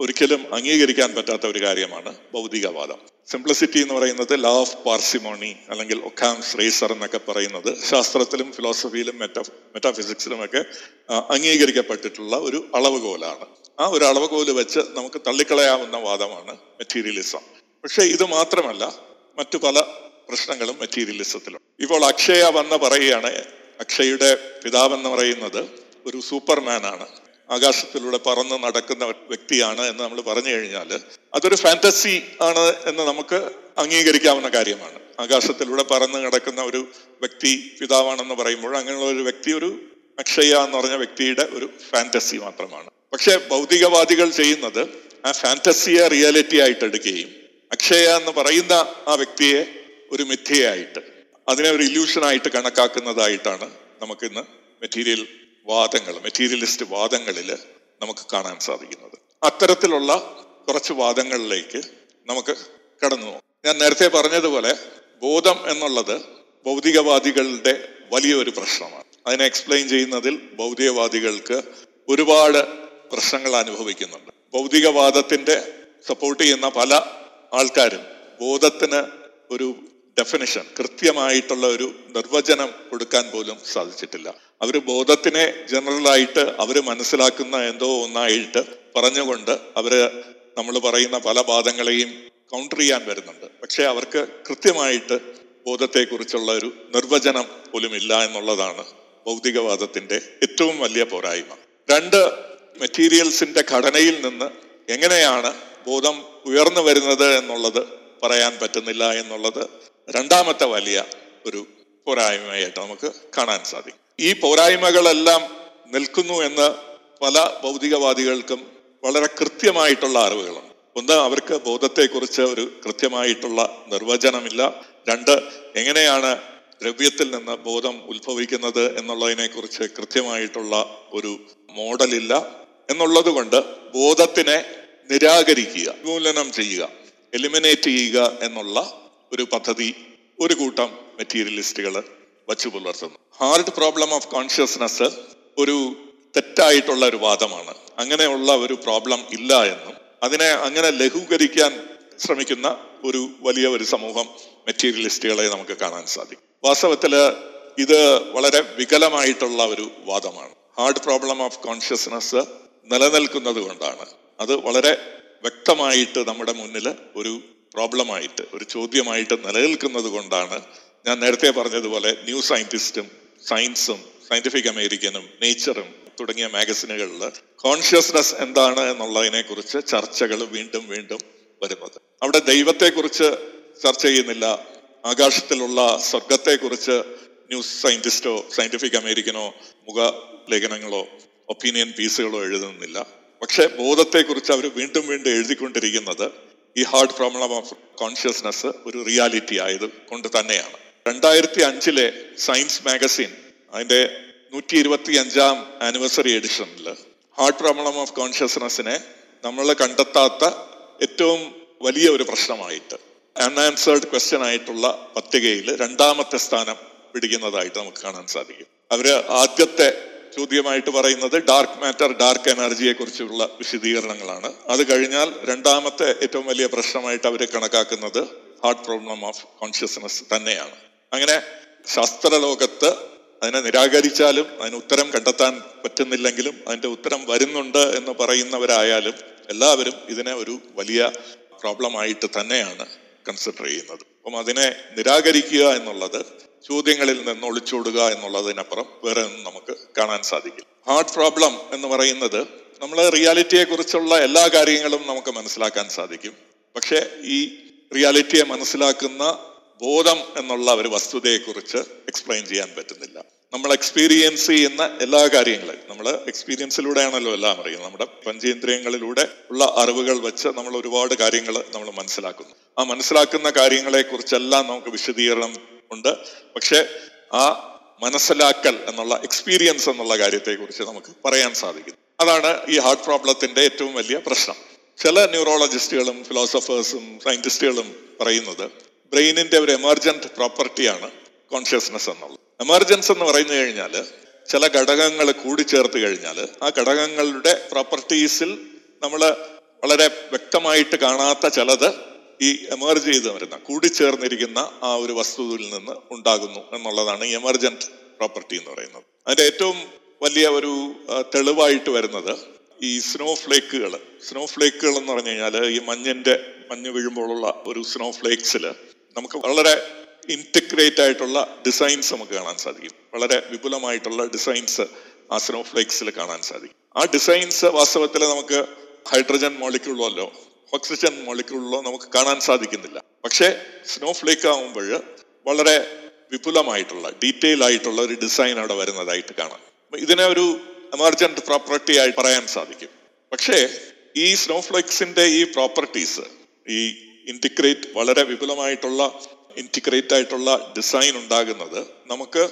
ഒരിക്കലും അംഗീകരിക്കാൻ പറ്റാത്ത ഒരു കാര്യമാണ് ഭൗതികവാദം. സിംപ്ലിസിറ്റി എന്ന് പറയുന്നത് ലോ ഓഫ് പാർസിമോണി അല്ലെങ്കിൽ ഒക്കാംസ് റേസർ എന്നൊക്കെ പറയുന്നത് ശാസ്ത്രത്തിലും ഫിലോസഫിയിലും മെറ്റാ മെറ്റാഫിസിക്സിലുമൊക്കെ അംഗീകരിക്കപ്പെട്ടിട്ടുള്ള ഒരു അളവുകോലാണ്. ആ ഒരു അളവുകോല് വെച്ച് നമുക്ക് തള്ളിക്കളയാവുന്ന വാദമാണ് മെറ്റീരിയലിസം. പക്ഷേ ഇത് മാത്രമല്ല, മറ്റു പല പ്രശ്നങ്ങളും മെറ്റീരിയലിസത്തിലുണ്ട്. ഇപ്പോൾ അക്ഷയ വന്ന് പറയുകയാണ്, അക്ഷയുടെ പിതാവെന്ന് പറയുന്നത് ഒരു സൂപ്പർമാനാണ്, ആകാശത്തിലൂടെ പറന്ന് നടക്കുന്ന വ്യക്തിയാണ് എന്ന് നമ്മൾ പറഞ്ഞു കഴിഞ്ഞാൽ അതൊരു ഫാന്റസി ആണ് എന്ന് നമുക്ക് അംഗീകരിക്കാവുന്ന കാര്യമാണ്. ആകാശത്തിലൂടെ പറന്ന് നടക്കുന്ന ഒരു വ്യക്തി പിതാവാണെന്ന് പറയുമ്പോൾ അങ്ങനെയുള്ള ഒരു വ്യക്തി ഒരു അക്ഷയ എന്ന് പറഞ്ഞ വ്യക്തിയുടെ ഒരു ഫാന്റസി മാത്രമാണ്. പക്ഷെ ഭൗതികവാദികൾ ചെയ്യുന്നത് ആ ഫാന്റസിയെ റിയാലിറ്റി ആയിട്ട് എടുക്കുകയും അക്ഷയ എന്ന് പറയുന്ന ആ വ്യക്തിയെ ഒരു മിഥ്യയായിട്ട്, അതിനെ ഒരു ഇല്യൂഷനായിട്ട് കണക്കാക്കുന്നതായിട്ടാണ് നമുക്കിന്ന് മെറ്റീരിയൽ വാദങ്ങൾ മെറ്റീരിയലിസ്റ്റ് വാദങ്ങളിൽ നമുക്ക് കാണാൻ സാധിക്കുന്നത്. അത്തരത്തിലുള്ള കുറച്ച് വാദങ്ങളിലേക്ക് നമുക്ക് കടന്നു പോകും. ഞാൻ നേരത്തെ പറഞ്ഞതുപോലെ ബോധം എന്നുള്ളത് ഭൗതികവാദികളുടെ വലിയൊരു പ്രശ്നമാണ്. അതിനെ എക്സ്പ്ലെയിൻ ചെയ്യുന്നതിൽ ഭൗതികവാദികൾക്ക് ഒരുപാട് പ്രശ്നങ്ങൾ അനുഭവിക്കുന്നുണ്ട്. ഭൗതികവാദത്തിൻ്റെ സപ്പോർട്ട് ചെയ്യുന്ന പല ആൾക്കാരും ബോധത്തിന് ഒരു ഡെഫിനിഷൻ, കൃത്യമായിട്ടുള്ള ഒരു നിർവചനം കൊടുക്കാൻ പോലും സാധിച്ചിട്ടില്ല. അവർ ബോധത്തിനെ ജനറലായിട്ട് അവർ മനസ്സിലാക്കുന്ന എന്തോ ഒന്നായിട്ട് പറഞ്ഞുകൊണ്ട് അവർ നമ്മൾ പറയുന്ന പല വാദങ്ങളെയും കൗണ്ടർ ചെയ്യാൻ വരുന്നുണ്ട്. പക്ഷെ അവർക്ക് കൃത്യമായിട്ട് ബോധത്തെക്കുറിച്ചുള്ള ഒരു നിർവചനം പോലും ഇല്ല എന്നുള്ളതാണ് ഭൗതികവാദത്തിൻ്റെ ഏറ്റവും വലിയ പോരായ്മ. രണ്ട്, മെറ്റീരിയൽസിൻ്റെ ഘടനയിൽ നിന്ന് എങ്ങനെയാണ് ബോധം ഉയർന്നു വരുന്നത് എന്നുള്ളത് പറയാൻ പറ്റുന്നില്ല എന്നുള്ളത് രണ്ടാമത്തെ വലിയ ഒരു പോരായ്മയായിട്ട് നമുക്ക് കാണാൻ സാധിക്കും. ഈ പോരായ്മകളെല്ലാം നിൽക്കുന്നു എന്ന് പല ഭൗതികവാദികൾക്കും വളരെ കൃത്യമായിട്ടുള്ള അറിവുകളുണ്ട്. ഒന്ന്, അവർക്ക് ബോധത്തെക്കുറിച്ച് ഒരു കൃത്യമായിട്ടുള്ള നിർവചനമില്ല. രണ്ട്, എങ്ങനെയാണ് ദ്രവ്യത്തിൽ നിന്ന് ബോധം ഉത്ഭവിക്കുന്നത് എന്നുള്ളതിനെക്കുറിച്ച് കൃത്യമായിട്ടുള്ള ഒരു മോഡലില്ല എന്നുള്ളത് കൊണ്ട് ബോധത്തിനെ നിരാകരിക്കുക, ഉന്മൂലനം ചെയ്യുക, എലിമിനേറ്റ് ചെയ്യുക എന്നുള്ള ഒരു പദ്ധതി ഒരു കൂട്ടം മെറ്റീരിയലിസ്റ്റുകൾ വച്ചു പുലർത്തുന്നു. ഹാർഡ് പ്രോബ്ലം ഓഫ് കോൺഷ്യസ്നെസ് ഒരു തെറ്റായിട്ടുള്ള ഒരു വാദമാണ്. അങ്ങനെയുള്ള ഒരു പ്രോബ്ലം ഇല്ല എന്നും അതിനെ അങ്ങനെ ലഘൂകരിക്കാൻ ശ്രമിക്കുന്ന ഒരു വലിയ ഒരു സമൂഹം മെറ്റീരിയലിസ്റ്റുകളെ നമുക്ക് കാണാൻ സാധിക്കും. വാസ്തവത്തിൽ ഇത് വളരെ വികലമായിട്ടുള്ള ഒരു വാദമാണ്. ഹാർഡ് പ്രോബ്ലം ഓഫ് കോൺഷ്യസ്നെസ് നിലനിൽക്കുന്നത് കൊണ്ടാണ് അത് വളരെ വ്യക്തമായിട്ട് നമ്മുടെ മുന്നിൽ ഒരു പ്രോബ്ലമായിട്ട്, ഒരു ചോദ്യമായിട്ട് നിലനിൽക്കുന്നത് കൊണ്ടാണ് ഞാൻ നേരത്തെ പറഞ്ഞതുപോലെ ന്യൂ സയൻറ്റിസ്റ്റും സയൻസും സയൻറ്റിഫിക് അമേരിക്കനും നേച്ചറും തുടങ്ങിയ മാഗസിനുകളിൽ കോൺഷ്യസ്നെസ് എന്താണ് എന്നുള്ളതിനെക്കുറിച്ച് ചർച്ചകൾ വീണ്ടും വീണ്ടും വരുന്നത്. അവിടെ ദൈവത്തെക്കുറിച്ച് ചർച്ച ചെയ്യുന്നില്ല, ആകാശത്തിലുള്ള സ്വർഗത്തെക്കുറിച്ച് ന്യൂ സയൻറ്റിസ്റ്റോ സയൻറ്റിഫിക് അമേരിക്കനോ മുഖ ലേഖനങ്ങളോ ഒപ്പീനിയൻ പീസുകളോ എഴുതുന്നില്ല. പക്ഷെ ബോധത്തെക്കുറിച്ച് അവർ വീണ്ടും വീണ്ടും എഴുതിക്കൊണ്ടിരിക്കുന്നത് ഈ ഹാർഡ് പ്രോബ്ലം ഓഫ് കോൺഷ്യസ്നെസ് ഒരു റിയാലിറ്റി ആയത് കൊണ്ട് തന്നെയാണ്. രണ്ടായിരത്തി അഞ്ചിലെ സയൻസ് മാഗസിൻ അതിൻ്റെ നൂറ്റി ഇരുപത്തി അഞ്ചാം ആനിവേഴ്സറി എഡിഷനിൽ ഹാർഡ് പ്രോബ്ലം ഓഫ് കോൺഷ്യസ്നെസ്സിനെ നമ്മൾ കണ്ടെത്താത്ത ഏറ്റവും വലിയ ഒരു പ്രശ്നമായിട്ട്, അൺആൻസേർഡ് ക്വസ്റ്റ്യൻ ആയിട്ടുള്ള പട്ടികയിൽ രണ്ടാമത്തെ സ്ഥാനം പിടിക്കുന്നതായിട്ട് നമുക്ക് കാണാൻ സാധിക്കും. അവർ ആദ്യത്തെ ചോദ്യമായിട്ട് പറയുന്നത് ഡാർക്ക് മാറ്റർ, ഡാർക്ക് എനർജിയെ കുറിച്ചുള്ള വിശദീകരണങ്ങളാണ്. അത് കഴിഞ്ഞാൽ രണ്ടാമത്തെ ഏറ്റവും വലിയ പ്രശ്നമായിട്ട് അവർ കണക്കാക്കുന്നത് ഹാർഡ് പ്രോബ്ലം ഓഫ് കോൺഷ്യസ്നെസ് തന്നെയാണ്. അങ്ങനെ ശാസ്ത്രലോകത്ത് അതിനെ നിരാകരിച്ചാലും അതിന് ഉത്തരം കണ്ടെത്താൻ പറ്റുന്നില്ലെങ്കിലും അതിൻ്റെ ഉത്തരം വരുന്നുണ്ട് എന്ന് പറയുന്നവരായാലും എല്ലാവരും ഇതിനെ ഒരു വലിയ പ്രോബ്ലമായിട്ട് തന്നെയാണ് കൺസിഡർ ചെയ്യുന്നത്. അപ്പം അതിനെ നിരാകരിക്കുക എന്നുള്ളത് ചോദ്യങ്ങളിൽ നിന്ന് ഒളിച്ചോടുക എന്നുള്ളതിനപ്പുറം വേറെ ഒന്നും നമുക്ക് കാണാൻ സാധിക്കും. ഹാർഡ് പ്രോബ്ലം എന്ന് പറയുന്നത് നമ്മൾ റിയാലിറ്റിയെ കുറിച്ചുള്ള എല്ലാ കാര്യങ്ങളും നമുക്ക് മനസ്സിലാക്കാൻ സാധിക്കും. പക്ഷേ ഈ റിയാലിറ്റിയെ മനസ്സിലാക്കുന്ന ബോധം എന്നുള്ള ഒരു വസ്തുതയെക്കുറിച്ച് എക്സ്പ്ലെയിൻ ചെയ്യാൻ പറ്റുന്നില്ല. നമ്മൾ എക്സ്പീരിയൻസ് ചെയ്യുന്ന എല്ലാ കാര്യങ്ങളും നമ്മൾ എക്സ്പീരിയൻസിലൂടെയാണല്ലോ എല്ലാം അറിയുന്നത്. നമ്മുടെ പഞ്ചേന്ദ്രിയങ്ങളിലൂടെ ഉള്ള അറിവുകൾ വെച്ച് നമ്മൾ ഒരുപാട് കാര്യങ്ങൾ നമ്മൾ മനസ്സിലാക്കുന്നു. ആ മനസ്സിലാക്കുന്ന കാര്യങ്ങളെക്കുറിച്ചെല്ലാം നമുക്ക് വിശദീകരണം ഉണ്ട്. പക്ഷെ ആ മനസ്സിലാക്കൽ എന്നുള്ള എക്സ്പീരിയൻസ് എന്നുള്ള കാര്യത്തെക്കുറിച്ച് നമുക്ക് പറയാൻ സാധിക്കും. അതാണ് ഈ ഹാർട്ട് പ്രോബ്ലത്തിന്റെ ഏറ്റവും വലിയ പ്രശ്നം. ചില ന്യൂറോളജിസ്റ്റുകളും ഫിലോസഫേഴ്സും സയന്റിസ്റ്റുകളും പറയുന്നത് ബ്രെയിനിന്റെ ഒരു എമർജന്റ് പ്രോപ്പർട്ടിയാണ് കോൺഷ്യസ്നെസ് എന്നുള്ളത്. എമർജൻസ് എന്ന് പറഞ്ഞു കഴിഞ്ഞാൽ ചില ഘടകങ്ങൾ കൂടിച്ചേർത്ത് കഴിഞ്ഞാൽ ആ ഘടകങ്ങളുടെ പ്രോപ്പർട്ടീസിൽ നമ്മൾ വളരെ വ്യക്തമായിട്ട് കാണാത്ത ചിലത് ഈ എമർജ് ചെയ്ത് വരുന്ന കൂടിച്ചേർന്നിരിക്കുന്ന ആ ഒരു വസ്തുവിൽ നിന്ന് ഉണ്ടാകുന്നു എന്നുള്ളതാണ് ഈ എമർജന്റ് പ്രോപ്പർട്ടി എന്ന് പറയുന്നത്. അതിന്റെ ഏറ്റവും വലിയ ഒരു തെളിവായിട്ട് വരുന്നത് ഈ സ്നോ ഫ്ലേക്കുകൾ സ്നോ ഫ്ലേക്കുകൾ എന്ന് പറഞ്ഞു കഴിഞ്ഞാൽ ഈ മഞ്ഞിന്റെ മഞ്ഞ് വീഴുമ്പോഴുള്ള ഒരു സ്നോ ഫ്ലേക്സിൽ നമുക്ക് വളരെ ഇൻറ്റഗ്രേറ്റ് ആയിട്ടുള്ള ഡിസൈൻസ് നമുക്ക് കാണാൻ സാധിക്കും. വളരെ വിപുലമായിട്ടുള്ള ഡിസൈൻസ് ആ സ്നോ ഫ്ലേക്സിൽ കാണാൻ സാധിക്കും. ആ ഡിസൈൻസ് വാസ്തവത്തിൽ നമുക്ക് ഹൈഡ്രജൻ മോളിക്യൂളിലോ ഓക്സിജൻ മോളിക്യൂളിലോ നമുക്ക് കാണാൻ സാധിക്കുന്നില്ല. പക്ഷേ സ്നോ ഫ്ലേക്ക് ആകുമ്പോൾ വളരെ വിപുലമായിട്ടുള്ള ഡീറ്റെയിൽ ആയിട്ടുള്ള ഒരു ഡിസൈൻ അവിടെ വരുന്നതായിട്ട് കാണാം. ഇതിനെ ഒരു എമർജന്റ് പ്രോപ്പർട്ടി ആയി പറയാൻ സാധിക്കും. പക്ഷേ ഈ സ്നോ ഫ്ലേക്സിന്റെ ഈ പ്രോപ്പർട്ടീസ്, ഈ ഇൻറ്റിഗ്രേറ്റ് വളരെ വിപുലമായിട്ടുള്ള ഇൻറ്റിഗ്രേറ്റ് ആയിട്ടുള്ള ഡിസൈൻ ഉണ്ടാകുന്നത് നമുക്ക്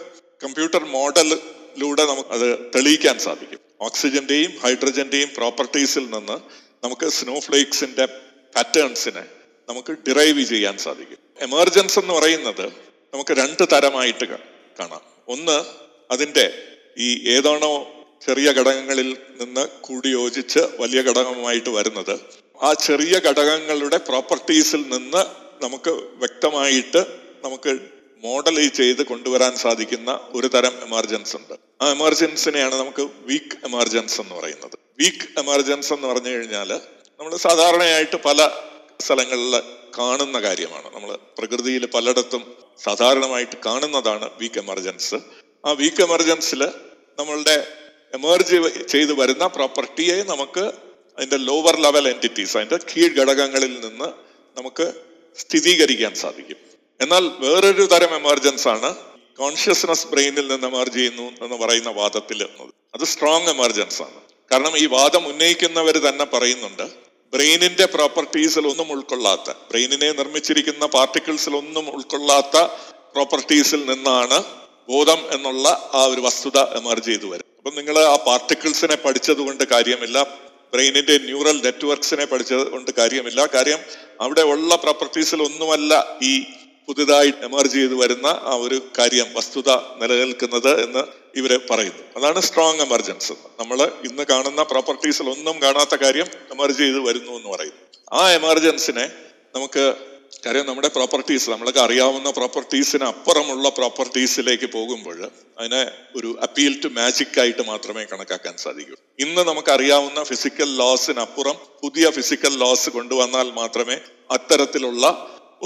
കമ്പ്യൂട്ടർ മോഡലിലൂടെ നമുക്ക് അത് തെളിയിക്കാൻ സാധിക്കും. ഓക്സിജന്റെയും ഹൈഡ്രജന്റെയും പ്രോപ്പർട്ടീസിൽ നിന്ന് നമുക്ക് സ്നോ ഫ്ലേക്സിന്റെ പാറ്റേൺസിനെ നമുക്ക് ഡിറൈവ് ചെയ്യാൻ സാധിക്കും. എമർജൻസ് എന്ന് പറയുന്നത് നമുക്ക് രണ്ട് തരമായിട്ട് കാണാം. ഒന്ന്, അതിൻ്റെ ഈ ഏതാണോ ചെറിയ ഘടകങ്ങളിൽ നിന്ന് കൂടി യോജിച്ച് വലിയ ഘടകമായിട്ട് വരുന്നത്, ആ ചെറിയ ഘടകങ്ങളുടെ പ്രോപ്പർട്ടീസിൽ നിന്ന് നമുക്ക് വ്യക്തമായിട്ട് നമുക്ക് മോഡൽ ചെയ്ത് കൊണ്ടുവരാൻ സാധിക്കുന്ന ഒരു തരം എമർജൻസ് ഉണ്ട്. ആ എമർജൻസിനെയാണ് നമുക്ക് വീക്ക് എമർജൻസ് എന്ന് പറയുന്നത്. വീക്ക് എമർജൻസ് എന്ന് പറഞ്ഞു കഴിഞ്ഞാൽ നമ്മൾ സാധാരണയായിട്ട് പല സ്ഥലങ്ങളിൽ കാണുന്ന കാര്യമാണ്. നമ്മൾ പ്രകൃതിയിൽ പലയിടത്തും സാധാരണമായിട്ട് കാണുന്നതാണ് വീക്ക് എമർജൻസ്. ആ വീക്ക് എമർജൻസിൽ നമ്മളുടെ എമർജ് ചെയ്ത് വരുന്ന പ്രോപ്പർട്ടിയെ നമുക്ക് അതിൻ്റെ ലോവർ ലെവൽ എൻറ്റിറ്റീസ്, അതിൻ്റെ കീഴ് ഘടകങ്ങളിൽ നിന്ന് നമുക്ക് സ്ഥിരീകരിക്കാൻ സാധിക്കും. എന്നാൽ വേറൊരു തരം എമർജൻസ് ആണ് കോൺഷ്യസ്നസ് ബ്രെയിനിൽ നിന്ന് എമർജ് ചെയ്യുന്നു എന്ന് പറയുന്ന വാദത്തിൽ എന്നത് അത് സ്ട്രോങ് എമർജൻസ് ആണ്. കാരണം ഈ വാദം ഉന്നയിക്കുന്നവർ തന്നെ പറയുന്നുണ്ട് ബ്രെയിനിന്റെ പ്രോപ്പർട്ടീസിൽ ഒന്നും ഉൾക്കൊള്ളാത്ത, ബ്രെയിനിനെ നിർമ്മിച്ചിരിക്കുന്ന പാർട്ടിക്കിൾസിൽ ഒന്നും ഉൾക്കൊള്ളാത്ത പ്രോപ്പർട്ടീസിൽ നിന്നാണ് ബോധം എന്നുള്ള ആ ഒരു വസ്തുത എമർജ് ചെയ്തു വരും. അപ്പം നിങ്ങൾ ആ പാർട്ടിക്കിൾസിനെ പഠിച്ചത് കൊണ്ട് കാര്യമില്ല, ബ്രെയിനിന്റെ ന്യൂറൽ നെറ്റ്വർക്സിനെ പഠിച്ചത് കൊണ്ട് കാര്യമില്ല. കാര്യം അവിടെ ഉള്ള പ്രോപ്പർട്ടീസിൽ ഒന്നുമല്ല ഈ പുതുതായി എമർജ് ചെയ്ത് വരുന്ന ആ ഒരു കാര്യം വസ്തുത നിലനിൽക്കുന്നത് എന്ന് ഇവർ പറയുന്നു. അതാണ് സ്ട്രോങ് എമർജൻസ്. നമ്മൾ ഇന്ന് കാണുന്ന പ്രോപ്പർട്ടീസിൽ ഒന്നും കാണാത്ത കാര്യം എമർജ് ചെയ്ത് വരുന്നു എന്ന് പറയുന്നു. ആ എമർജൻസിനെ നമുക്ക്, കാര്യം നമ്മുടെ പ്രോപ്പർട്ടീസ് നമ്മൾക്ക് അറിയാവുന്ന പ്രോപ്പർട്ടീസിന് അപ്പുറമുള്ള പ്രോപ്പർട്ടീസിലേക്ക് പോകുമ്പോൾ അതിനെ ഒരു അപ്പീൽ ടു മാജിക് ആയിട്ട് മാത്രമേ കണക്കാക്കാൻ സാധിക്കൂ. ഇന്ന് നമുക്കറിയാവുന്ന ഫിസിക്കൽ ലോസിനപ്പുറം പുതിയ ഫിസിക്കൽ ലോസ് കൊണ്ടുവന്നാൽ മാത്രമേ അത്തരത്തിലുള്ള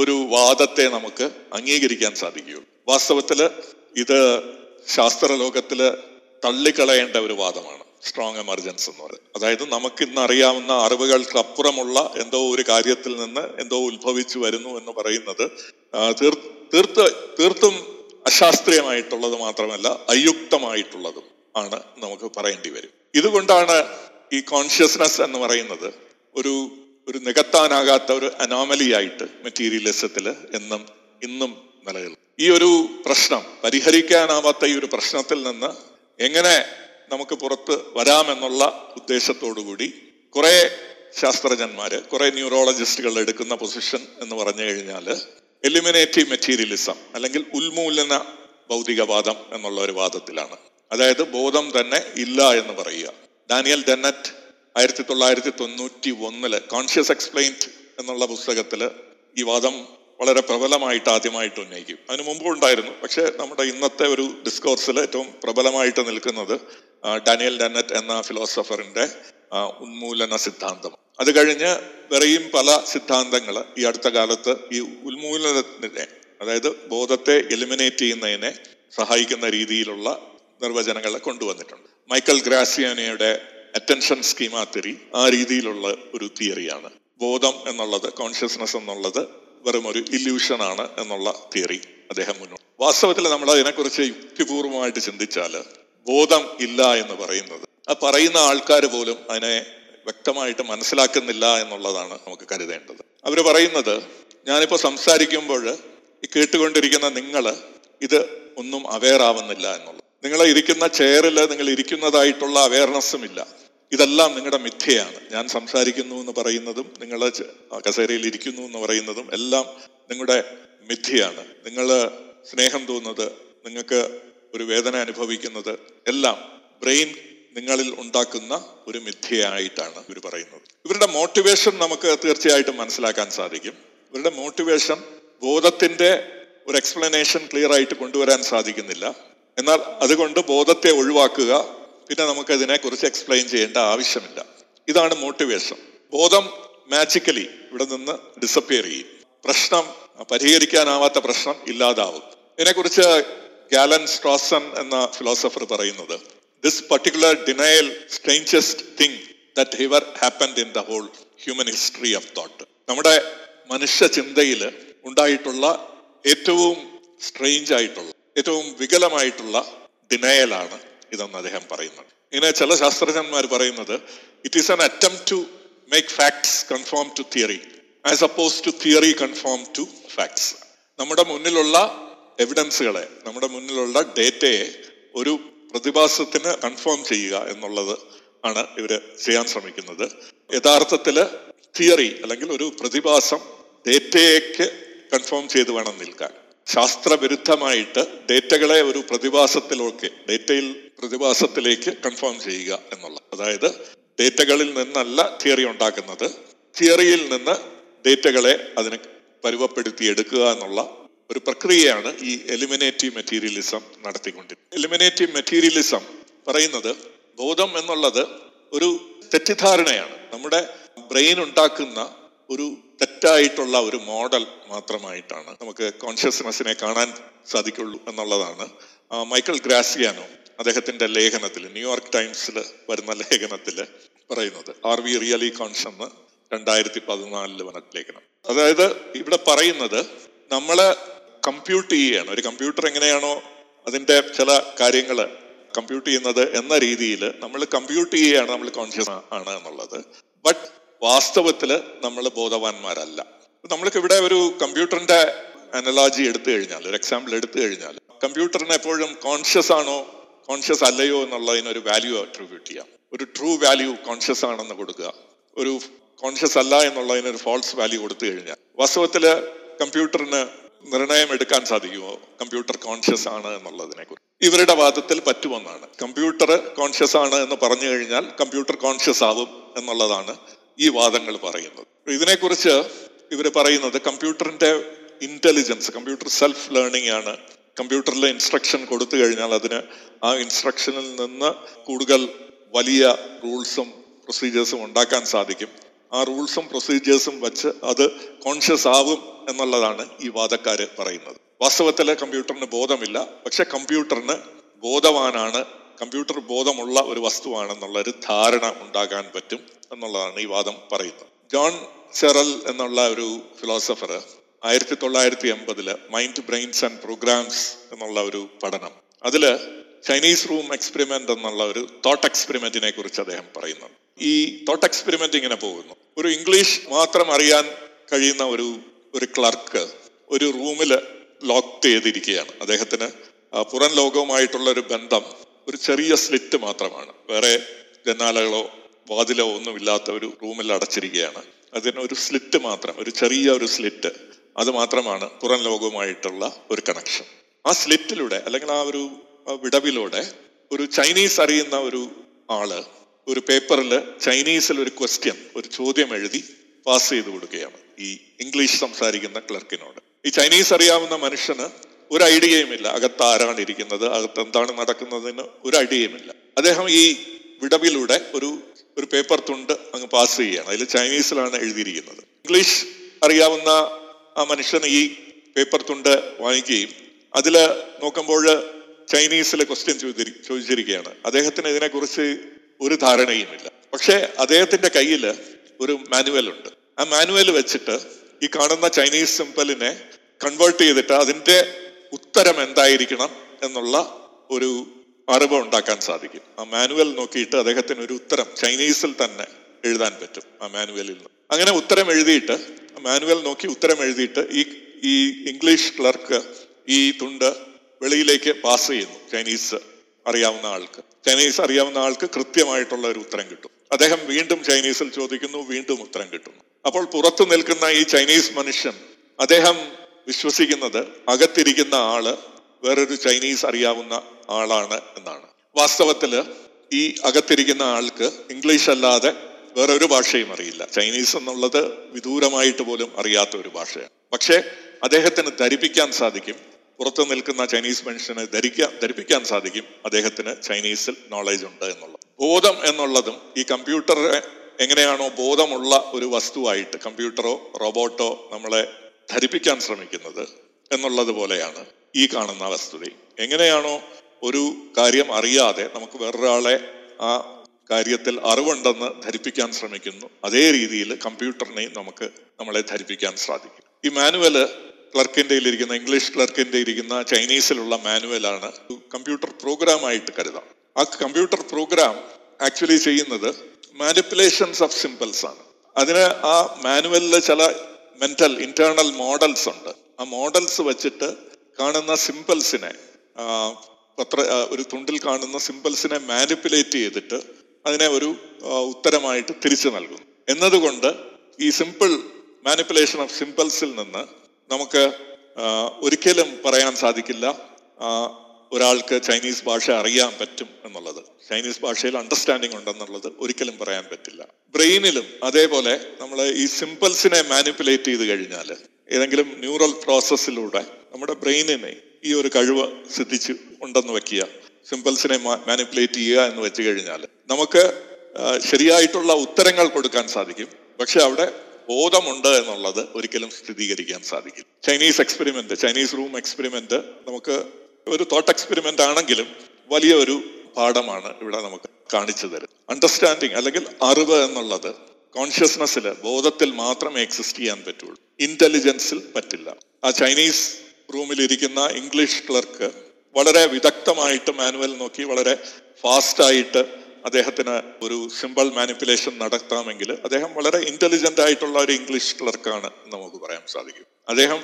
ഒരു വാദത്തെ നമുക്ക് അംഗീകരിക്കാൻ സാധിക്കൂ. വാസ്തവത്തിൽ ഇത് ശാസ്ത്രലോകത്തിൽ തള്ളിക്കളയേണ്ട ഒരു വാദമാണ് സ്ട്രോങ് എമർജൻസ് എന്ന് പറയുന്നത്. അതായത് നമുക്ക് ഇന്ന് അറിയാവുന്ന അറിവുകൾക്ക് അപ്പുറമുള്ള എന്തോ ഒരു കാര്യത്തിൽ നിന്ന് എന്തോ ഉത്ഭവിച്ചു വരുന്നു എന്ന് പറയുന്നത് തീർത്ത് തീർത്തും അശാസ്ത്രീയമായിട്ടുള്ളത് മാത്രമല്ല അയുക്തമായിട്ടുള്ളതും ആണ് നമുക്ക് പറയേണ്ടി വരും. ഇതുകൊണ്ടാണ് ഈ കോൺഷ്യസ്നെസ് എന്ന് പറയുന്നത് ഒരു ഒരു നികത്താനാകാത്ത ഒരു അനോമലിയായിട്ട് മെറ്റീരിയലിസത്തിൽ എന്നും ഇന്നും നിലനിൽക്കും. ഈ ഒരു പ്രശ്നം, പരിഹരിക്കാനാവാത്ത ഈ ഒരു പ്രശ്നത്തിൽ നിന്ന് എങ്ങനെ നമുക്ക് പുറത്ത് വരാമെന്നുള്ള ഉദ്ദേശത്തോടുകൂടി കുറെ ശാസ്ത്രജ്ഞന്മാര്, കുറെ ന്യൂറോളജിസ്റ്റുകൾ എടുക്കുന്ന പൊസിഷൻ എന്ന് പറഞ്ഞു കഴിഞ്ഞാൽ എലിമിനേറ്റീവ് മെറ്റീരിയലിസം അല്ലെങ്കിൽ ഉന്മൂലന ഭൗതികവാദം എന്നുള്ള ഒരു വാദത്തിലാണ്. അതായത് ബോധം തന്നെ ഇല്ല എന്ന് പറയുക. ഡാനിയൽ ഡെന്നറ്റ് ആയിരത്തി തൊള്ളായിരത്തി തൊണ്ണൂറ്റി ഒന്നില് കോൺഷ്യസ് എക്സ്പ്ലെയിൻഡ് എന്നുള്ള പുസ്തകത്തില് ഈ വാദം വളരെ പ്രബലമായിട്ട് ആദ്യമായിട്ട് ഉന്നയിക്കും. അതിനു മുമ്പ് ഉണ്ടായിരുന്നു, പക്ഷെ നമ്മുടെ ഇന്നത്തെ ഒരു ഡിസ്കോഴ്സിൽ ഏറ്റവും പ്രബലമായിട്ട് നിൽക്കുന്നത് ഡാനിയൽ ഡെന്നറ്റ് എന്ന ഫിലോസഫറിന്റെ ഉന്മൂലന സിദ്ധാന്തം. അത് കഴിഞ്ഞ് വേറെയും പല സിദ്ധാന്തങ്ങൾ ഈ അടുത്ത കാലത്ത് ഈ ഉന്മൂലനത്തിനെ, അതായത് ബോധത്തെ എലിമിനേറ്റ് ചെയ്യുന്നതിനെ സഹായിക്കുന്ന രീതിയിലുള്ള നിർവചനങ്ങൾ കൊണ്ടുവന്നിട്ടുണ്ട്. മൈക്കൽ ഗ്രാസിയാനോയുടെ അറ്റൻഷൻ സ്കീമാ തിയറി ആ രീതിയിലുള്ള ഒരു തിയറിയാണ്. ബോധം എന്നുള്ളത്, കോൺഷ്യസ്നെസ് എന്നുള്ളത് വെറും ഒരു ഇല്യൂഷനാണ് എന്നുള്ള തിയറി അദ്ദേഹം മുന്നോട്ട്. വാസ്തവത്തിൽ നമ്മൾ അതിനെക്കുറിച്ച് യുക്തിപൂർവമായിട്ട് ചിന്തിച്ചാൽ ബോധം ഇല്ല എന്ന് പറയുന്നത് ആ പറയുന്ന ആൾക്കാർ പോലും അതിനെ വ്യക്തമായിട്ട് മനസ്സിലാക്കുന്നില്ല എന്നുള്ളതാണ് നമുക്ക് കരുതേണ്ടത്. അവർ പറയുന്നത്, ഞാനിപ്പോൾ സംസാരിക്കുമ്പോൾ ഈ കേട്ടുകൊണ്ടിരിക്കുന്ന നിങ്ങൾ ഇത് ഒന്നും അവെയർ ആവുന്നില്ല എന്നുള്ളത്. നിങ്ങൾ ഇരിക്കുന്ന ചെയറിൽ നിങ്ങൾ ഇരിക്കുന്നതായിട്ടുള്ള അവെയർനെസ്സും ഇല്ല. ഇതെല്ലാം നിങ്ങളുടെ മിഥ്യയാണ്. ഞാൻ സംസാരിക്കുന്നു എന്ന് പറയുന്നതും നിങ്ങൾ കസേരയിൽ ഇരിക്കുന്നു എന്ന് പറയുന്നതും എല്ലാം നിങ്ങളുടെ മിഥ്യയാണ്. നിങ്ങൾ സ്നേഹം തോന്നുന്നത്, നിങ്ങൾക്ക് ഒരു വേദന അനുഭവിക്കുന്നത് എല്ലാം ബ്രെയിൻ നിങ്ങളിൽ ഉണ്ടാക്കുന്ന ഒരു മിഥ്യയായിട്ടാണ് ഇവർ പറയുന്നത്. ഇവരുടെ മോട്ടിവേഷൻ നമുക്ക് തീർച്ചയായിട്ടും മനസ്സിലാക്കാൻ സാധിക്കും. ഇവരുടെ മോട്ടിവേഷൻ ബോധത്തിന്റെ ഒരു എക്സ്പ്ലനേഷൻ ക്ലിയർ ആയിട്ട് കൊണ്ടുവരാൻ സാധിക്കുന്നില്ല. എന്നാൽ അതുകൊണ്ട് ബോധത്തെ ഒഴിവാക്കുക, പിന്നെ നമുക്കതിനെ കുറിച്ച് എക്സ്പ്ലെയിൻ ചെയ്യേണ്ട ആവശ്യമില്ല. ഇതാണ് മോട്ടിവേഷൻ. ബോധം മാജിക്കലി ഇവിടെ നിന്ന് ഡിസപ്പിയർ ചെയ്യും. പ്രശ്നം, പരിഹരിക്കാനാവാത്ത പ്രശ്നം ഇല്ലാതാവും. ഇതിനെക്കുറിച്ച് ഗാലൻ സ്ട്രോസൻ എന്ന ഫിലോസഫർ പറയുന്നത്, this particular denial strangest thing that ever happened in the whole human history of thought. നമ്മുടെ മനുഷ്യ ചിന്തയിൽ ഉണ്ടായിട്ടുള്ള ഏറ്റവും സ്ട്രെയിഞ്ച് ആയിട്ടുള്ള, ഏറ്റവും വികലമായിട്ടുള്ള ഡിനയലാണ് ഇതെന്ന് അദ്ദേഹം പറയുന്നത്. ഇങ്ങനെ ചില ശാസ്ത്രജ്ഞന്മാർ പറയുന്നത്, it is an attempt to make facts conform to theory as അപ്പോസ് to theory conform to facts. നമ്മുടെ മുന്നിലുള്ള എവിഡൻസുകളെ, നമ്മുടെ മുന്നിലുള്ള ഡേറ്റയെ ഒരു പ്രതിഭാസത്തിന് കൺഫോം ചെയ്യുക എന്നുള്ളത് ആണ് ഇവർ ചെയ്യാൻ ശ്രമിക്കുന്നത്. യഥാർത്ഥത്തിൽ തിയറി അല്ലെങ്കിൽ ഒരു പ്രതിഭാസം ഡേറ്റയ്ക്ക് കൺഫോം ചെയ്ത് വേണം നിൽക്കാൻ. ശാസ്ത്രവിരുദ്ധമായിട്ട് ഡേറ്റകളെ ഒരു പ്രതിഭാസത്തിലേക്ക്, ഡേറ്റയിൽ പ്രതിഭാസത്തിലേക്ക് കൺഫോം ചെയ്യുക എന്നുള്ള, അതായത് ഡേറ്റകളിൽ നിന്നല്ല തിയറി ഉണ്ടാക്കുന്നത്, തിയറിയിൽ നിന്ന് ഡേറ്റകളെ അതിന് പരുവപ്പെടുത്തി എടുക്കുക എന്നുള്ള ഒരു പ്രക്രിയയാണ് ഈ എലിമിനേറ്റീവ് മെറ്റീരിയലിസം നടത്തിക്കൊണ്ടിരിക്കുന്നത്. എലിമിനേറ്റീവ് മെറ്റീരിയലിസം പറയുന്നത്, ബോധം എന്നുള്ളത് ഒരു തെറ്റിദ്ധാരണയാണ്, നമ്മുടെ ബ്രെയിൻ ഉണ്ടാക്കുന്ന ഒരു തെറ്റായിട്ടുള്ള ഒരു മോഡൽ മാത്രമായിട്ടാണ് നമുക്ക് കോൺഷ്യസ്നെസ്സിനെ കാണാൻ സാധിക്കുള്ളൂ എന്നുള്ളതാണ്. മൈക്കൽ ഗ്രാസിയാനോ അദ്ദേഹത്തിന്റെ ലേഖനത്തിൽ, ന്യൂയോർക്ക് ടൈംസിൽ വരുന്ന ലേഖനത്തിൽ പറയുന്നത്, ആർ വി റിയലി കോൺഷ്യസ് എന്ന് രണ്ടായിരത്തി പതിനാലില് വന്ന ലേഖനം. അതായത് ഇവിടെ പറയുന്നത്, നമ്മള് കമ്പ്യൂട്ട് ചെയ്യാണ്, ഒരു കമ്പ്യൂട്ടർ എങ്ങനെയാണോ അതിന്റെ ചില കാര്യങ്ങൾ കമ്പ്യൂട്ട് ചെയ്യുന്നത് എന്ന രീതിയിൽ നമ്മൾ കമ്പ്യൂട്ട് ചെയ്യാണ്, നമ്മൾ കോൺഷ്യസ് ആണ് എന്നുള്ളത്. ബട്ട് വാസ്തവത്തില് നമ്മൾ ബോധവാന്മാരല്ല. നമ്മൾക്ക് ഇവിടെ ഒരു കമ്പ്യൂട്ടറിന്റെ അനലോജി എടുത്തു കഴിഞ്ഞാൽ, ഒരു എക്സാമ്പിൾ എടുത്തു കഴിഞ്ഞാൽ, കമ്പ്യൂട്ടറിന് എപ്പോഴും കോൺഷ്യസ് ആണോ കോൺഷ്യസ് അല്ലയോ എന്നുള്ളതിനൊരു വാല്യൂ അട്രിബ്യൂട്ട് ചെയ്യാം. ഒരു ട്രൂ വാല്യൂ കോൺഷ്യസ് ആണെന്ന് കൊടുക്കുക, ഒരു കോൺഷ്യസ് അല്ല എന്നുള്ളതിനൊരു ഫാൾസ് വാല്യൂ കൊടുത്തു കഴിഞ്ഞാൽ വാസ്തവത്തില് കമ്പ്യൂട്ടറിന് നിർണയം എടുക്കാൻ സാധിക്കുമോ കമ്പ്യൂട്ടർ കോൺഷ്യസ് ആണ് എന്നുള്ളതിനെ കുറിച്ച്? ഇവരുടെ വാദത്തിൽ പറ്റുമെന്നാണ്. കമ്പ്യൂട്ടർ കോൺഷ്യസ് ആണ് എന്ന് പറഞ്ഞു കഴിഞ്ഞാൽ കമ്പ്യൂട്ടർ കോൺഷ്യസ് ആവും എന്നുള്ളതാണ് ഈ വാദങ്ങൾ പറയുന്നത്. ഇതിനെക്കുറിച്ച് ഇവർ പറയുന്നത്, കമ്പ്യൂട്ടറിന്റെ ഇന്റലിജൻസ്, കമ്പ്യൂട്ടർ സെൽഫ് ലേണിംഗ് ആണ്. കമ്പ്യൂട്ടറിലെ ഇൻസ്ട്രക്ഷൻ കൊടുത്തു കഴിഞ്ഞാൽ അതിന് ആ ഇൻസ്ട്രക്ഷനിൽ നിന്ന് കൂടുതൽ വലിയ റൂൾസും പ്രൊസീജിയേഴ്സും ഉണ്ടാക്കാൻ സാധിക്കും. ആ റൂൾസും പ്രൊസീജിയേഴ്സും വച്ച് അത് കോൺഷ്യസ് ആവും എന്നുള്ളതാണ് ഈ വാദക്കാര് പറയുന്നത്. വാസ്തവത്തില് കമ്പ്യൂട്ടറിന് ബോധമില്ല, പക്ഷെ കമ്പ്യൂട്ടറിന് ബോധവാനാണ്, കമ്പ്യൂട്ടർ ബോധമുള്ള ഒരു വസ്തുവാണെന്നുള്ള ഒരു ധാരണ ഉണ്ടാകാൻ പറ്റും എന്നുള്ളതാണ് ഈ വാദം പറയുന്നത്. ജോൺ സെറൽ എന്നുള്ള ഒരു ഫിലോസഫർ ആയിരത്തി തൊള്ളായിരത്തി എൺപതില് മൈൻഡ്, ബ്രെയിൻസ് ആൻഡ് പ്രോഗ്രാംസ് എന്നുള്ള ഒരു പഠനം, അതില് ചൈനീസ് റൂം എക്സ്പെരിമെന്റ് എന്നുള്ള ഒരു തോട്ട് എക്സ്പെരിമെന്റിനെ കുറിച്ച് അദ്ദേഹം പറയുന്നുണ്ട്. ഈ തോട്ട് എക്സ്പെരിമെന്റ് ഇങ്ങനെ പോകുന്നു. ഒരു ഇംഗ്ലീഷ് മാത്രം അറിയാൻ കഴിയുന്ന ഒരു ഒരു ക്ലർക്ക് ഒരു റൂമിൽ ലോക്ക് ചെയ്തിരിക്കുകയാണ്. അദ്ദേഹത്തിന് പുറം ലോകവുമായിട്ടുള്ള ഒരു ബന്ധം ഒരു ചെറിയ സ്ലിറ്റ് മാത്രമാണ്, വേറെ ജനാലകളോ വാതിലോ ഒന്നുമില്ലാത്ത ഒരു റൂമിൽ അടച്ചിരിക്കുകയാണ്. അതിന് ഒരു സ്ലിറ്റ് മാത്രം, ഒരു ചെറിയ ഒരു സ്ലിറ്റ്, അത് മാത്രമാണ് പുറം ലോകവുമായിട്ടുള്ള ഒരു കണക്ഷൻ. ആ സ്ലിറ്റിലൂടെ അല്ലെങ്കിൽ ആ ഒരു വിടവിലൂടെ ഒരു ചൈനീസ് അറിയുന്ന ഒരു ആള് ഒരു പേപ്പറിൽ ചൈനീസിൽ ഒരു ക്വസ്റ്റ്യൻ, ഒരു ചോദ്യം എഴുതി പാസ് ചെയ്ത് കൊടുക്കുകയാണ് ഈ ഇംഗ്ലീഷ് സംസാരിക്കുന്ന ക്ലർക്കിനോട്. ഈ ചൈനീസ് അറിയാവുന്ന മനുഷ്യന് ഒരു ഐഡിയയുമില്ല, അകത്ത് ആരാണ് ഇരിക്കുന്നത്, അകത്ത് എന്താണ് നടക്കുന്നതെന്ന് ഒരു ഐഡിയയുമില്ല. അദ്ദേഹം ഈ വിടവിലൂടെ ഒരു ഒരു പേപ്പർ തുണ്ട് അങ്ങ് പാസ് ചെയ്യുകയാണ്. അതിൽ ചൈനീസിലാണ് എഴുതിയിരിക്കുന്നത്. ഇംഗ്ലീഷ് അറിയാവുന്ന ആ മനുഷ്യൻ ഈ പേപ്പർ തുണ്ട് വാങ്ങിക്കുകയും അതിൽ നോക്കുമ്പോൾ ചൈനീസിലെ ക്വസ്റ്റ്യൻ ചോദിച്ചിരി ചോദിച്ചിരിക്കുകയാണ്. അദ്ദേഹത്തിന് ഇതിനെക്കുറിച്ച് ഒരു ധാരണയുമില്ല. പക്ഷേ അദ്ദേഹത്തിന്റെ കയ്യിൽ ഒരു മാനുവൽ ഉണ്ട്. ആ മാനുവൽ വെച്ചിട്ട് ഈ കാണുന്ന ചൈനീസ് സിംബലിനെ കൺവേർട്ട് ചെയ്തിട്ട് അതിന്റെ ഉത്തരം എന്തായിരിക്കണം എന്നുള്ള ഒരു അറിവ് ഉണ്ടാക്കാൻ സാധിക്കും. ആ മാനുവൽ നോക്കിയിട്ട് അദ്ദേഹത്തിന് ഒരു ഉത്തരം ചൈനീസിൽ തന്നെ എഴുതാൻ പറ്റും ആ മാനുവലിൽ നിന്ന്. അങ്ങനെ ഉത്തരം എഴുതിയിട്ട്, മാനുവൽ നോക്കി ഉത്തരം എഴുതിയിട്ട് ഈ ഈ ഇംഗ്ലീഷ് ക്ലർക്ക് ഈ തുണ്ട് വെളിയിലേക്ക് പാസ് ചെയ്യുന്നു. ചൈനീസ് അറിയാവുന്ന ആൾക്ക് ചൈനീസ് അറിയാവുന്ന ആൾക്ക് കൃത്യമായിട്ടുള്ള ഒരു ഉത്തരം കിട്ടും. അദ്ദേഹം വീണ്ടും ചൈനീസിൽ ചോദിക്കുന്നു, വീണ്ടും ഉത്തരം കിട്ടുന്നു. അപ്പോൾ പുറത്തു നിൽക്കുന്ന ഈ ചൈനീസ് മനുഷ്യൻ അദ്ദേഹം വിശ്വസിക്കുന്നത് അകത്തിരിക്കുന്ന ആള് വേറൊരു ചൈനീസ് അറിയാവുന്ന ആളാണ് എന്നാണ്. വാസ്തവത്തില് ഈ അകത്തിരിക്കുന്ന ആൾക്ക് ഇംഗ്ലീഷ് അല്ലാതെ വേറൊരു ഭാഷയും അറിയില്ല. ചൈനീസ് എന്നുള്ളത് വിദൂരമായിട്ട് പോലും അറിയാത്ത ഒരു ഭാഷയാണ്. പക്ഷേ അദ്ദേഹത്തിന് ധരിപ്പിക്കാൻ സാധിക്കും, പുറത്തു നിൽക്കുന്ന ചൈനീസ് മനുഷ്യനെ ധരിക്കാൻ ധരിപ്പിക്കാൻ സാധിക്കും അദ്ദേഹത്തിന് ചൈനീസിൽ നോളജ് ഉണ്ട് എന്നുള്ളത്. ബോധം എന്നുള്ളതും ഈ കമ്പ്യൂട്ടർ എങ്ങനെയാണോ ബോധമുള്ള ഒരു വസ്തുവായിട്ട് കമ്പ്യൂട്ടറോ റോബോട്ടോ നമ്മളെ ധരിപ്പിക്കാൻ ശ്രമിക്കുന്നത് എന്നുള്ളത് പോലെയാണ് ഈ കാണുന്ന വസ്തുതയും. എങ്ങനെയാണോ ഒരു കാര്യം അറിയാതെ നമുക്ക് വേറൊരാളെ ആ കാര്യത്തിൽ അറിവുണ്ടെന്ന് ധരിപ്പിക്കാൻ ശ്രമിക്കുന്നു, അതേ രീതിയിൽ കമ്പ്യൂട്ടറിനെയും നമുക്ക് നമ്മളെ ധരിപ്പിക്കാൻ സാധിക്കും. ഈ മാനുവല് ക്ലർക്കിൻ്റെ ഇരിക്കുന്ന ഇംഗ്ലീഷ് ക്ലർക്കിൻ്റെ ഇരിക്കുന്ന ചൈനീസിലുള്ള മാനുവലാണ് കമ്പ്യൂട്ടർ പ്രോഗ്രാം ആയിട്ട് കരുതാം. ആ കമ്പ്യൂട്ടർ പ്രോഗ്രാം ആക്ച്വലി ചെയ്യുന്നത് മാനിപ്പുലേഷൻസ് ഓഫ് സിമ്പിൾസ് ആണ്. അതിന് ആ മാനുവലിൽ ചില മെന്റൽ ഇന്റേണൽ മോഡൽസ് ഉണ്ട്. ആ മോഡൽസ് വെച്ചിട്ട് കാണുന്ന സിമ്പിൾസിനെ പത്ര ഒരു തുണ്ടിൽ കാണുന്ന സിമ്പിൾസിനെ മാനിപ്പുലേറ്റ് ചെയ്തിട്ട് അതിനെ ഒരു ഉത്തരമായിട്ട് തിരിച്ചു നൽകുന്നു. എന്നതുകൊണ്ട് ഈ സിമ്പിൾ മാനിപ്പുലേഷൻ ഓഫ് സിമ്പിൾസിൽ നിന്ന് നമുക്ക് ഒരിക്കലും പറയാൻ സാധിക്കില്ല ഒരാൾക്ക് ചൈനീസ് ഭാഷ അറിയാൻ പറ്റും എന്നുള്ളത്, ചൈനീസ് ഭാഷയിൽ അണ്ടർസ്റ്റാൻഡിങ് ഉണ്ടെന്നുള്ളത് ഒരിക്കലും പറയാൻ പറ്റില്ല. ബ്രെയിനിലും അതേപോലെ നമ്മൾ ഈ സിമ്പിൾസിനെ മാനിപ്പുലേറ്റ് ചെയ്ത് കഴിഞ്ഞാൽ ഏതെങ്കിലും ന്യൂറൽ പ്രോസസ്സിലൂടെ നമ്മുടെ ബ്രെയിനിനെ ഈ ഒരു കഴിവ് സിദ്ധിച്ചു ഉണ്ടെന്ന് വെക്കുക, സിമ്പിൾസിനെ മാനിപ്പുലേറ്റ് ചെയ്യുക എന്ന് വെച്ച് കഴിഞ്ഞാൽ നമുക്ക് ശരിയായിട്ടുള്ള ഉത്തരങ്ങൾ കൊടുക്കാൻ സാധിക്കും. പക്ഷെ അവിടെ ബോധമുണ്ട് എന്നുള്ളത് ഒരിക്കലും സ്ഥിരീകരിക്കാൻ സാധിക്കും. Chinese experiment, Chinese room experiment നമുക്ക് ഒരു തോട്ട് എക്സ്പെരിമെന്റ് ആണെങ്കിലും വലിയൊരു പാഠമാണ് ഇവിടെ നമുക്ക് കാണിച്ചു തരുന്നത്. അണ്ടർസ്റ്റാൻഡിങ് അല്ലെങ്കിൽ അറിവ് എന്നുള്ളത് കോൺഷ്യസ്നെസ്സിൽ, ബോധത്തിൽ മാത്രമേ എക്സിസ്റ്റ് ചെയ്യാൻ പറ്റുള്ളൂ, ഇന്റലിജൻസിൽ പറ്റില്ല. ആ ചൈനീസ് റൂമിലിരിക്കുന്ന ഇംഗ്ലീഷ് ക്ലർക്ക് വളരെ വിദഗ്ധമായിട്ട് മാനുവൽ നോക്കി വളരെ ഫാസ്റ്റായിട്ട് അദ്ദേഹത്തിന് ഒരു സിമ്പിൾ മാനിപ്പുലേഷൻ നടത്താമെങ്കിൽ അദ്ദേഹം വളരെ ഇന്റലിജന്റ് ആയിട്ടുള്ള ഒരു ഇംഗ്ലീഷ് ക്ലർക്കാണ് നമുക്ക് പറയാൻ സാധിക്കും. അദ്ദേഹം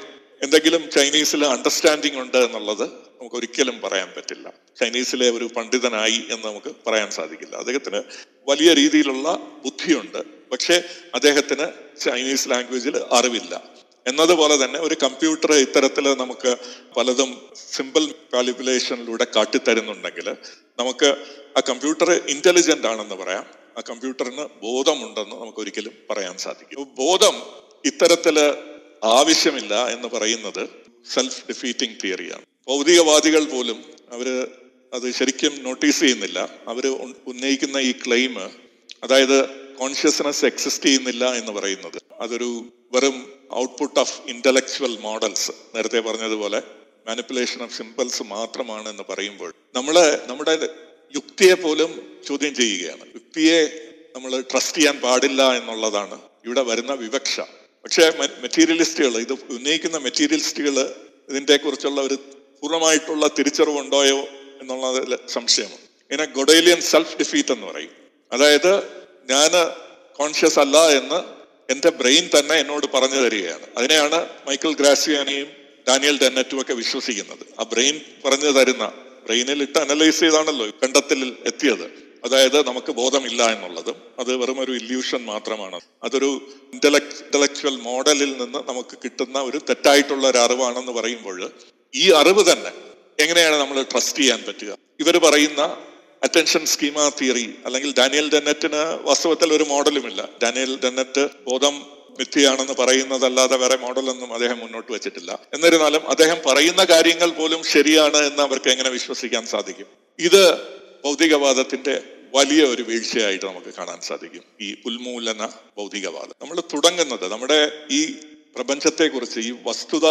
എന്തെങ്കിലും ചൈനീസിൽ അണ്ടർസ്റ്റാൻഡിങ് ഉണ്ട് എന്നുള്ളത് നമുക്ക് ഒരിക്കലും പറയാൻ പറ്റില്ല. ചൈനീസിലെ ഒരു പണ്ഡിതനായി എന്ന് നമുക്ക് പറയാൻ സാധിക്കില്ല. അദ്ദേഹത്തിന് വലിയ രീതിയിലുള്ള ബുദ്ധിയുണ്ട്, പക്ഷേ അദ്ദേഹത്തിന് ചൈനീസ് ലാംഗ്വേജിൽ അറിവില്ല. എന്നതുപോലെ തന്നെ ഒരു കമ്പ്യൂട്ടർ ഇത്തരത്തിൽ നമുക്ക് പലതും സിമ്പിൾ കാൽക്കുലേഷനിലൂടെ കാട്ടിത്തരുന്നുണ്ടെങ്കിൽ നമുക്ക് ആ കമ്പ്യൂട്ടർ ഇന്റലിജന്റ് ആണെന്ന് പറയാം, ആ കമ്പ്യൂട്ടറിന് ബോധമുണ്ടെന്ന് നമുക്ക് ഒരിക്കലും പറയാൻ സാധിക്കും. ബോധം ഇത്തരത്തില് ആവശ്യമില്ല എന്ന് പറയുന്നത് സെൽഫ് ഡിഫീറ്റിംഗ് തിയറിയാണ്. ഭൗതികവാദികൾ പോലും അവര് അത് ശരിക്കും നോട്ടീസ് ചെയ്യുന്നില്ല. അവര് ഉന്നയിക്കുന്ന ഈ ക്ലെയിം, അതായത് കോൺഷ്യസ്നെസ് എക്സിസ്റ്റ് ചെയ്യുന്നില്ല എന്ന് പറയുന്നത്, അതൊരു വെറും ഔട്ട്പുട്ട് ഓഫ് ഇന്റലക്ച്വൽ മോഡൽസ്, നേരത്തെ പറഞ്ഞതുപോലെ മാനിപ്പുലേഷൻ ഓഫ് സിമ്പിൾസ് മാത്രമാണ് എന്ന് പറയുമ്പോൾ നമ്മൾ നമ്മുടെ യുക്തിയെ പോലും ചോദ്യം ചെയ്യുകയാണ്. യുക്തിയെ നമ്മൾ ട്രസ്റ്റ് ചെയ്യാൻ പാടില്ല എന്നുള്ളതാണ് ഇവിടെ വരുന്ന വിവക്ഷ. പക്ഷേ മെറ്റീരിയലിസ്റ്റുകൾ ഇത് ഉന്നയിക്കുന്ന മെറ്റീരിയലിസ്റ്റുകൾ ഇതിൻ്റെ കുറിച്ചുള്ള ഒരു പൂർണ്ണമായിട്ടുള്ള തിരിച്ചറിവുണ്ടോയോ എന്നുള്ളതിൽ സംശയമാണ്. ഇതിനെ ഗൊഡേലിയൻ സെൽഫ് ഡിഫീറ്റ് എന്ന് പറയും. അതായത് ഞാൻ കോൺഷ്യസ് അല്ല എന്ന് എന്റെ ബ്രെയിൻ തന്നെ എന്നോട് പറഞ്ഞു തരികയാണ്. അതിനെയാണ് മൈക്കൽ ഗ്രാസിയാനിയും ഡാനിയൽ ഡെന്നറ്റും ഒക്കെ വിശ്വസിക്കുന്നത്. ആ ബ്രെയിൻ പറഞ്ഞു തരുന്ന, ബ്രെയിനിൽ ഇട്ട് അനലൈസ് ചെയ്താണല്ലോ കണ്ടെത്തലിൽ എത്തിയത്. അതായത് നമുക്ക് ബോധമില്ല എന്നുള്ളതും അത് വെറും ഒരു ഇല്യൂഷൻ മാത്രമാണ്, അതൊരു ഇന്റലക്ട് ഇന്റലക്ച്വൽ മോഡലിൽ നിന്ന് നമുക്ക് കിട്ടുന്ന ഒരു തെറ്റായിട്ടുള്ള ഒരു അറിവാണെന്ന് പറയുമ്പോൾ ഈ അറിവ് തന്നെ എങ്ങനെയാണ് നമ്മൾ ട്രസ്റ്റ് ചെയ്യാൻ പറ്റുക? ഇവർ പറയുന്ന അറ്റൻഷൻ സ്കീമ തിയറി അല്ലെങ്കിൽ ഡാനിയൽ ഡെന്നറ്റിന് വാസ്തവത്തിൽ ഒരു മോഡലുമില്ല. ഡാനിയൽ ഡെന്നറ്റ് ബോധം മിഥ്യയാണെന്ന് പറയുന്നതല്ലാതെ വേറെ മോഡലൊന്നും അദ്ദേഹം മുന്നോട്ട് വെച്ചിട്ടില്ല. എന്നിരുന്നാലും അദ്ദേഹം പറയുന്ന കാര്യങ്ങൾ പോലും ശരിയാണ് എന്ന് അവർക്ക് എങ്ങനെ വിശ്വസിക്കാൻ സാധിക്കും? ഇത് ഭൗതികവാദത്തിന്റെ വലിയ ഒരു വീഴ്ചയായിട്ട് നമുക്ക് കാണാൻ സാധിക്കും, ഈ ഉന്മൂലന ഭൗതികവാദം. നമ്മൾ തുടങ്ങുന്നത് നമ്മുടെ ഈ പ്രപഞ്ചത്തെക്കുറിച്ച്, ഈ വസ്തുത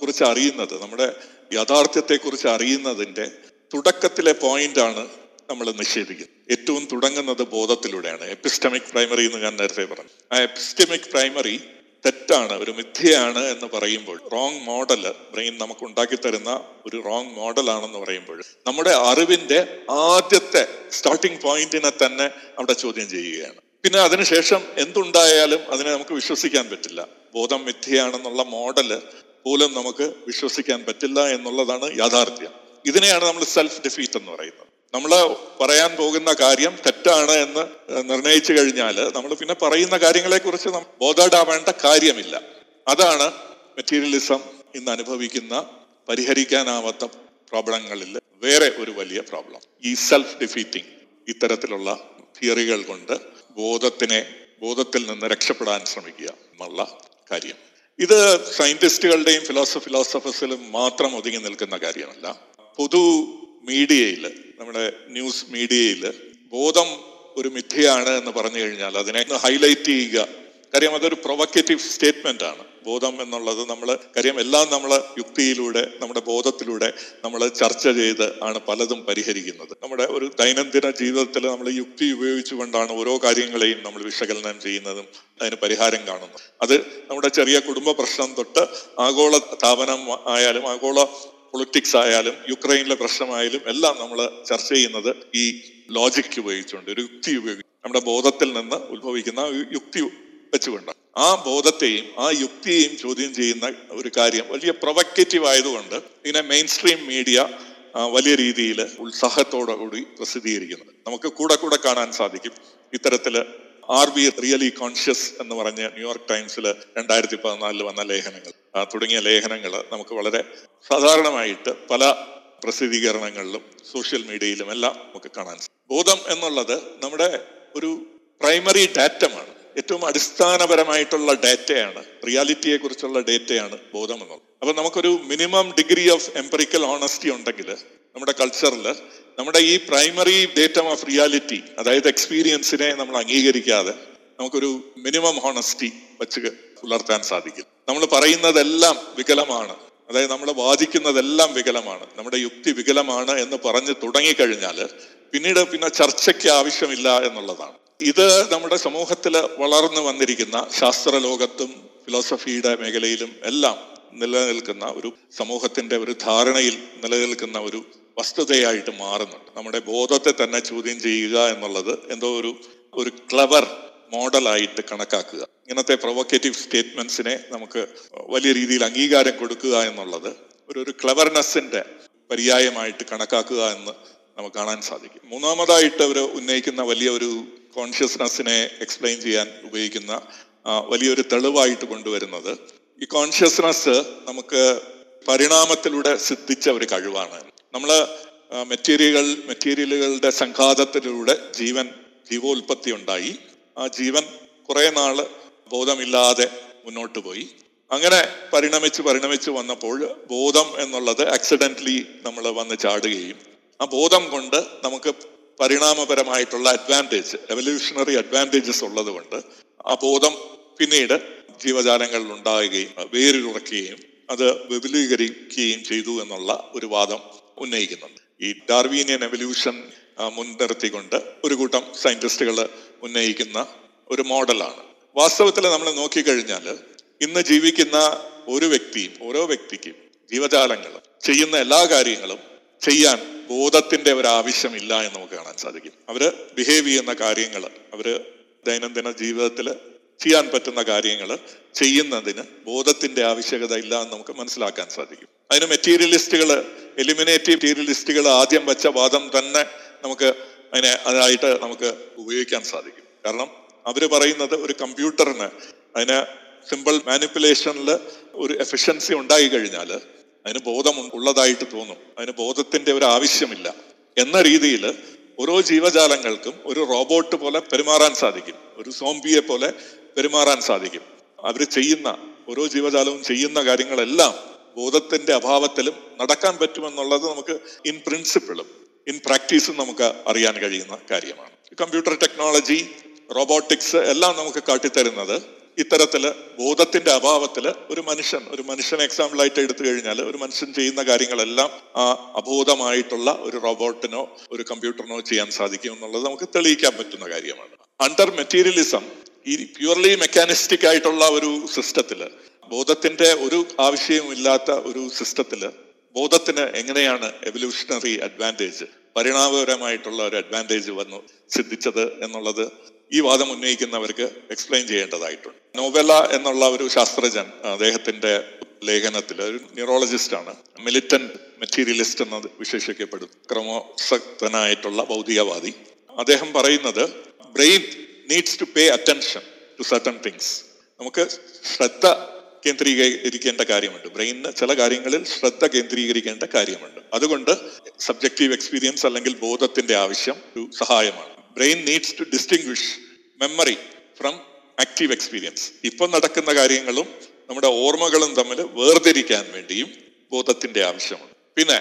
കുറിച്ച് അറിയുന്നത്, നമ്മുടെ യാഥാർത്ഥ്യത്തെക്കുറിച്ച് അറിയുന്നതിന്റെ തുടക്കത്തിലെ പോയിന്റാണ് നമ്മൾ നിഷേധിക്കുന്നത്. ഏറ്റവും തുടങ്ങുന്നത് ബോധത്തിലൂടെയാണ്, എപ്പിസ്റ്റമിക് പ്രൈമറി എന്ന് ഞാൻ നേരത്തെ പറഞ്ഞു. ആ എപ്പിസ്റ്റമിക് പ്രൈമറി തെറ്റാണ്, ഒരു മിഥ്യയാണ് എന്ന് പറയുമ്പോൾ, റോങ് മോഡല് ബ്രെയിൻ നമുക്ക് ഉണ്ടാക്കി തരുന്ന ഒരു റോങ് മോഡലാണെന്ന് പറയുമ്പോൾ നമ്മുടെ അറിവിന്റെ ആദ്യത്തെ സ്റ്റാർട്ടിംഗ് പോയിന്റിനെ തന്നെ അവിടെ ചോദ്യം ചെയ്യുകയാണ്. പിന്നെ അതിനുശേഷം എന്തുണ്ടായാലും അതിനെ നമുക്ക് വിശ്വസിക്കാൻ പറ്റില്ല. ബോധം മിഥ്യയാണെന്നുള്ള മോഡല് പോലും നമുക്ക് വിശ്വസിക്കാൻ പറ്റില്ല എന്നുള്ളതാണ് യാഥാർത്ഥ്യം. ഇതിനെയാണ് നമ്മൾ സെൽഫ് ഡിഫീറ്റ് എന്ന് പറയുന്നത്. നമ്മൾ പറയാൻ പോകുന്ന കാര്യം തെറ്റാണ് എന്ന് നിർണയിച്ചു കഴിഞ്ഞാൽ നമ്മൾ പിന്നെ പറയുന്ന കാര്യങ്ങളെ കുറിച്ച് ബോധേഡ് ആവേണ്ട കാര്യമില്ല. അതാണ് മെറ്റീരിയലിസം ഇന്ന് അനുഭവിക്കുന്ന പരിഹരിക്കാനാവാത്ത പ്രോബ്ലങ്ങളിൽ വേറെ ഒരു വലിയ പ്രോബ്ലം. ഈ സെൽഫ് ഡിഫീറ്റിംഗ് ഇത്തരത്തിലുള്ള തിയറികൾ കൊണ്ട് ബോധത്തിനെ ബോധത്തിൽ നിന്ന് രക്ഷപ്പെടാൻ ശ്രമിക്കുക എന്നുള്ള കാര്യം. ഇത് സയന്റിസ്റ്റുകളുടെയും ഫിലോസഫ ഫിലോസഫേഴ്സിലും മാത്രം ഒതുങ്ങി നിൽക്കുന്ന കാര്യമല്ല. പൊതു മീഡിയയിൽ, നമ്മുടെ ന്യൂസ് മീഡിയയിൽ ബോധം ഒരു മിഥ്യയാണ് എന്ന് പറഞ്ഞു കഴിഞ്ഞാൽ അതിനെ ഹൈലൈറ്റ് ചെയ്യുക. കാര്യം അതൊരു പ്രൊവക്കേറ്റീവ് സ്റ്റേറ്റ്മെന്റ് ആണ് ബോധം എന്നുള്ളത്. നമ്മൾ കാര്യം എല്ലാം നമ്മൾ യുക്തിയിലൂടെ, നമ്മുടെ ബോധത്തിലൂടെ നമ്മൾ ചർച്ച ചെയ്ത് ആണ് പലതും പരിഹരിക്കുന്നത്. നമ്മുടെ ഒരു ദൈനംദിന ജീവിതത്തിൽ നമ്മൾ യുക്തി ഉപയോഗിച്ചുകൊണ്ടാണ് ഓരോ കാര്യങ്ങളെയും നമ്മൾ വിശകലനം ചെയ്യുന്നതും അതിന് പരിഹാരം കാണുന്നത്. അത് നമ്മുടെ ചെറിയ കുടുംബ പ്രശ്നം തൊട്ട് ആഗോള താപനം ആയാലും ആഗോള പൊളിറ്റിക്സ് ആയാലും യുക്രൈനിലെ പ്രശ്നമായാലും എല്ലാം നമ്മൾ ചർച്ച ചെയ്യുന്നത് ഈ ലോജിക് ഉപയോഗിച്ചുകൊണ്ട്, ഒരു യുക്തി ഉപയോഗിച്ച്, നമ്മുടെ ബോധത്തിൽ നിന്ന് ഉത്ഭവിക്കുന്ന യുക്തി വെച്ചുകൊണ്ടാണ്. ആ ബോധത്തെയും ആ യുക്തിയെയും ചോദ്യം ചെയ്യുന്ന ഒരു കാര്യം വലിയ പ്രൊവക്കേറ്റീവ് ആയതുകൊണ്ട് ഇതിനെ മെയിൻ സ്ട്രീം മീഡിയ വലിയ രീതിയിൽ ഉത്സാഹത്തോടു കൂടി പ്രസിദ്ധീകരിക്കുന്നത് നമുക്ക് കൂടെ കൂടെ കാണാൻ സാധിക്കും. ഇത്തരത്തിൽ ആർ ബി റിയലി കോൺഷ്യസ് എന്ന് പറഞ്ഞ ന്യൂയോർക്ക് ടൈംസിൽ രണ്ടായിരത്തി പതിനാലിൽ വന്ന ലേഖനങ്ങൾ തുടങ്ങിയ ലേഖനങ്ങൾ നമുക്ക് വളരെ സാധാരണമായിട്ട് പല പ്രസിദ്ധീകരണങ്ങളിലും സോഷ്യൽ മീഡിയയിലും എല്ലാം നമുക്ക് കാണാൻ സാധിക്കും. ബോധം എന്നുള്ളത് നമ്മുടെ ഒരു പ്രൈമറി ഡാറ്റമാണ്, ഏറ്റവും അടിസ്ഥാനപരമായിട്ടുള്ള ഡാറ്റയാണ്, റിയാലിറ്റിയെ കുറിച്ചുള്ള ഡാറ്റയാണ് ബോധം എന്നുള്ളത്. അപ്പൊ നമുക്കൊരു minimum degree of empirical honesty ഉണ്ടെങ്കിൽ നമ്മുടെ കൾച്ചറിൽ നമ്മുടെ ഈ പ്രൈമറി ഡേറ്റ ഓഫ് റിയാലിറ്റി, അതായത് എക്സ്പീരിയൻസിനെ നമ്മൾ അംഗീകരിക്കാതെ നമുക്കൊരു മിനിമം ഹോണസ്റ്റി വെച്ച് പുലർത്താൻ സാധിക്കും. നമ്മൾ പറയുന്നതെല്ലാം വികലമാണ്, അതായത് നമ്മൾ വാദിക്കുന്നതെല്ലാം വികലമാണ്, നമ്മുടെ യുക്തി വികലമാണ് എന്ന് പറഞ്ഞ് തുടങ്ങിക്കഴിഞ്ഞാൽ പിന്നീട് പിന്നെ ചർച്ചയ്ക്ക് ആവശ്യമില്ല എന്നുള്ളതാണ്. ഇത് നമ്മുടെ സമൂഹത്തിൽ വളർന്നു വന്നിരിക്കുന്ന ശാസ്ത്രലോകത്തും ഫിലോസഫിയുടെ മേഖലയിലും എല്ലാം നിലനിൽക്കുന്ന ഒരു സമൂഹത്തിന്റെ ഒരു ധാരണയിൽ നിലനിൽക്കുന്ന ഒരു വസ്തുതയായിട്ട് മാറുന്നുണ്ട്. നമ്മുടെ ബോധത്തെ തന്നെ ചോദ്യം ചെയ്യുക എന്നുള്ളത് എന്തോ ഒരു ഒരു ക്ലവർ മോഡലായിട്ട് കണക്കാക്കുക, ഇങ്ങനത്തെ പ്രൊവക്കേറ്റീവ് സ്റ്റേറ്റ്മെന്റ്സിനെ നമുക്ക് വലിയ രീതിയിൽ അംഗീകാരം കൊടുക്കുക എന്നുള്ളത് ഒരു ഒരു ക്ലവർനെസ്സിന്റെ പര്യായമായിട്ട് കണക്കാക്കുക എന്ന് നമുക്ക് കാണാൻ സാധിക്കും. മൂന്നാമതായിട്ട് അവർ ഉന്നയിക്കുന്ന വലിയ ഒരു കോൺഷ്യസ്നെസ്സിനെ എക്സ്പ്ലെയിൻ ചെയ്യാൻ ഉപയോഗിക്കുന്ന വലിയൊരു തെളിവായിട്ട് കൊണ്ടുവരുന്നത് ഈ കോൺഷ്യസ്നെസ് നമുക്ക് പരിണാമത്തിലൂടെ സിദ്ധിച്ച ഒരു കഴിവാണ്. നമ്മൾ മെറ്റീരിയലുകൾ മെറ്റീരിയലുകളുടെ സംഘാതത്തിലൂടെ ജീവൻ ജീവോൽപത്തി ഉണ്ടായി. ആ ജീവൻ കുറേ നാൾ ബോധമില്ലാതെ മുന്നോട്ട് പോയി. അങ്ങനെ പരിണമിച്ച് പരിണമിച്ച് വന്നപ്പോൾ ബോധം എന്നുള്ളത് ആക്സിഡന്റലി നമ്മൾ വന്ന് ചാടുകയും ആ ബോധം കൊണ്ട് നമുക്ക് പരിണാമപരമായിട്ടുള്ള അഡ്വാൻറ്റേജ്, എവല്യൂഷണറി അഡ്വാൻറ്റേജസ് ഉള്ളത് കൊണ്ട് ആ ബോധം പിന്നീട് ജീവജാലങ്ങളിൽ ഉണ്ടാകുകയും വേരിലുറക്കുകയും അത് വിപുലീകരിക്കുകയും ചെയ്തു എന്നുള്ള ഒരു വാദം ഉന്നയിക്കുന്നുണ്ട്. ഈ ഡാർവീനിയൻ എവല്യൂഷൻ മുൻനിർത്തിക്കൊണ്ട് ഒരു കൂട്ടം സയന്റിസ്റ്റുകൾ ഉന്നയിക്കുന്ന ഒരു മോഡലാണ്. വാസ്തവത്തിൽ നമ്മൾ നോക്കിക്കഴിഞ്ഞാൽ ഇന്ന് ജീവിക്കുന്ന ഒരു വ്യക്തിയും ഓരോ വ്യക്തിക്കും ജീവജാലങ്ങളും ചെയ്യുന്ന എല്ലാ കാര്യങ്ങളും ചെയ്യാൻ ബോധത്തിന്റെ ഒരു ആവശ്യമില്ല എന്ന് നമുക്ക് കാണാൻ സാധിക്കും. അവര് ബിഹേവ് ചെയ്യുന്ന കാര്യങ്ങൾ, അവര് ദൈനംദിന ജീവിതത്തിൽ ചെയ്യാൻ പറ്റുന്ന കാര്യങ്ങൾ ചെയ്യുന്നതിന് ബോധത്തിന്റെ ആവശ്യകത ഇല്ല എന്ന് നമുക്ക് മനസ്സിലാക്കാൻ സാധിക്കും. അതിന് മെറ്റീരിയലിസ്റ്റുകൾ, എലിമിനേറ്റീവ് മെറ്റീരിയലിസ്റ്റുകൾ ആദ്യം വെച്ച വാദം തന്നെ നമുക്ക് അതിനെ അതായിട്ട് നമുക്ക് ഉപയോഗിക്കാൻ സാധിക്കും. കാരണം അവർ പറയുന്നത് ഒരു കമ്പ്യൂട്ടറിന് അതിന് സിമ്പിൾ മാനിപ്പുലേഷനിൽ ഒരു എഫിഷ്യൻസി ഉണ്ടായി കഴിഞ്ഞാൽ അതിന് ബോധം ഉള്ളതായിട്ട് തോന്നും, അതിന് ബോധത്തിന്റെ ഒരു ആവശ്യമില്ല എന്ന രീതിയിൽ ഓരോ ജീവജാലങ്ങൾക്കും ഒരു റോബോട്ട് പോലെ പെരുമാറാൻ സാധിക്കും, ഒരു സോംബിയെ പോലെ പെരുമാറാൻ സാധിക്കും. അവർ ചെയ്യുന്ന ഓരോ ജീവജാലവും ചെയ്യുന്ന കാര്യങ്ങളെല്ലാം ബോധത്തിന്റെ അഭാവത്തിലും നടക്കാൻ പറ്റുമെന്നുള്ളത് നമുക്ക് ഇൻ പ്രിൻസിപ്പിളും ഇൻ പ്രാക്ടീസും നമുക്ക് അറിയാൻ കഴിയുന്ന കാര്യമാണ്. കമ്പ്യൂട്ടർ ടെക്നോളജി, റോബോട്ടിക്സ് എല്ലാം നമുക്ക് കാട്ടിത്തരുന്നത് ഇത്തരത്തില് ബോധത്തിന്റെ അഭാവത്തില് ഒരു മനുഷ്യൻ ഒരു മനുഷ്യനെ എക്സാമ്പിളായിട്ട് എടുത്തു കഴിഞ്ഞാൽ ഒരു മനുഷ്യൻ ചെയ്യുന്ന കാര്യങ്ങളെല്ലാം ആ അബോധമായിട്ടുള്ള ഒരു റോബോട്ടിനോ ഒരു കമ്പ്യൂട്ടറിനോ ചെയ്യാൻ സാധിക്കും എന്നുള്ളത് നമുക്ക് തെളിയിക്കാൻ പറ്റുന്ന കാര്യമാണ്. അണ്ടർ മെറ്റീരിയലിസം ഈ പ്യൂർലി മെക്കാനിസ്റ്റിക് ആയിട്ടുള്ള ഒരു സിസ്റ്റത്തില്, ബോധത്തിന്റെ ഒരു ആവശ്യവും ഇല്ലാത്ത ഒരു സിസ്റ്റത്തില് ബോധത്തിന് എങ്ങനെയാണ് എവല്യൂഷണറി അഡ്വാൻറ്റേജ്, പരിണാമപരമായിട്ടുള്ള ഒരു അഡ്വാൻറ്റേജ് വന്നു സിദ്ധിച്ചത് എന്നുള്ളത് ഈ വാദം ഉന്നയിക്കുന്നവർക്ക് എക്സ്പ്ലെയിൻ ചെയ്യേണ്ടതായിട്ടുണ്ട്. നോവെല എന്നുള്ള ഒരു ശാസ്ത്രജ്ഞൻ അദ്ദേഹത്തിന്റെ ലേഖനത്തിൽ, ഒരു ന്യൂറോളജിസ്റ്റാണ്, മിലിറ്റന്റ് മെറ്റീരിയലിസ്റ്റ് എന്നത് വിശേഷിക്കപ്പെടും, ക്രമോസക്തനായിട്ടുള്ള ഭൗതികവാദി. അദ്ദേഹം പറയുന്നത് brain needs to pay attention to certain things. നമുക്ക് ശ്രദ്ധ കേന്ദ്രീകരിക്കേണ്ട കാര്യമുണ്ട്, ബ്രെയിനിന് ചില കാര്യങ്ങളിൽ ശ്രദ്ധ കേന്ദ്രീകരിക്കേണ്ട കാര്യമുണ്ട്. അതുകൊണ്ട് സബ്ജക്റ്റീവ് എക്സ്പീരിയൻസ് അല്ലെങ്കിൽ ബോധത്തിന്റെ ആവശ്യം ഒരു സഹായമാണ്. Brain needs to distinguish memory from active experience. ഇപ്പം നടക്കുന്ന കാര്യങ്ങളും നമ്മുടെ ഓർമ്മകളും തമ്മിൽ വേർതിരിക്കാൻ വേണ്ടിയും ബോധത്തിന്റെ ആവശ്യമാണ്. പിന്നെ